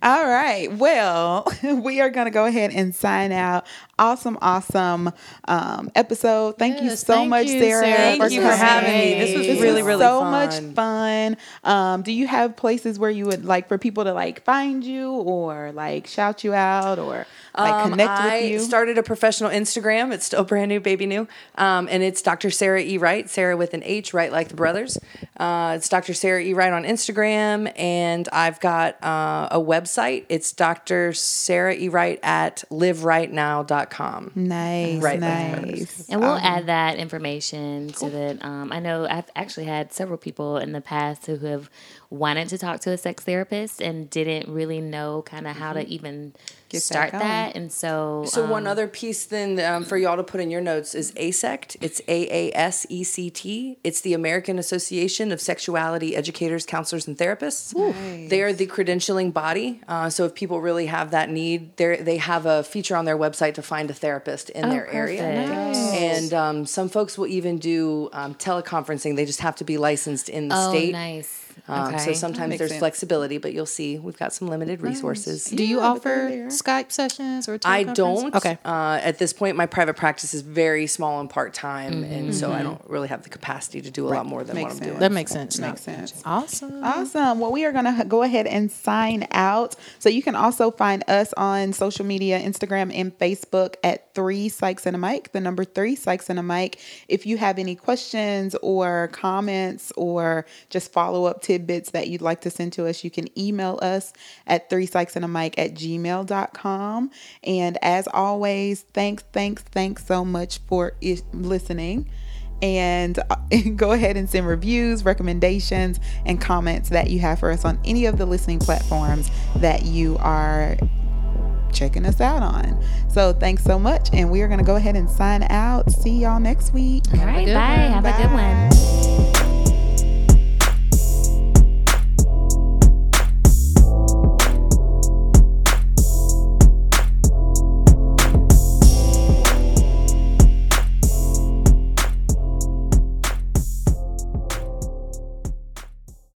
All right. Well, we are going to go ahead and sign out. Awesome, awesome um, episode. Thank yes, you so thank much, you, Sarah. Thank you for having me. This was this really, really so fun. So much fun. Um, do you have places where you would like for people to like find you or like shout you out or like connect um, with you? I started a professional Instagram. It's still brand new, baby new. Um, and it's Doctor Sarah E. Wright, Sarah with an H, Wright like the brothers. Uh, it's Doctor Sarah E. Wright on Instagram. And I've got uh, a website. It's Doctor Sarah E. Wright at live right now dot com. Nice. Right nice. And we'll um, add that information cool. so that um, I know I've actually had several people in the past who have wanted to talk to a sex therapist and didn't really know kind of mm-hmm. how to even Get start that, that. And so so um, one other piece then um, for y'all to put in your notes is A A S E C T. It's A A S E C T. It's the American Association of Sexuality Educators, Counselors, and Therapists. Nice. They are the credentialing body. Uh, so if people really have that need, they they have a feature on their website to find a therapist in oh, their perfect. area. Nice. And um, some folks will even do um, teleconferencing. They just have to be licensed in the oh, state. Oh, nice. Um, okay. So sometimes there's sense. flexibility, but you'll see we've got some limited resources. Nice. Do you yeah, offer Skype sessions or teleconference? I don't. Okay. Uh, at this point, my private practice is very small and part-time, mm-hmm. and so I don't really have the capacity to do a right. lot more than makes what I'm sense. doing. That makes sense. That makes sense. sense. Awesome. Awesome. Well, we are going to go ahead and sign out. So you can also find us on social media, Instagram and Facebook at Three Psychs and a Mic, the number three Psychs and a Mic. If you have any questions or comments or just follow-up tidbits that you'd like to send to us, you can email us at three psychs and a mic at gmail dot com. And as always, thanks, thanks, thanks so much for is- listening. And go ahead and send reviews, recommendations, and comments that you have for us on any of the listening platforms that you are checking us out on. So thanks so much. And we are going to go ahead and sign out. See y'all next week. All right. Bye. Have a good one.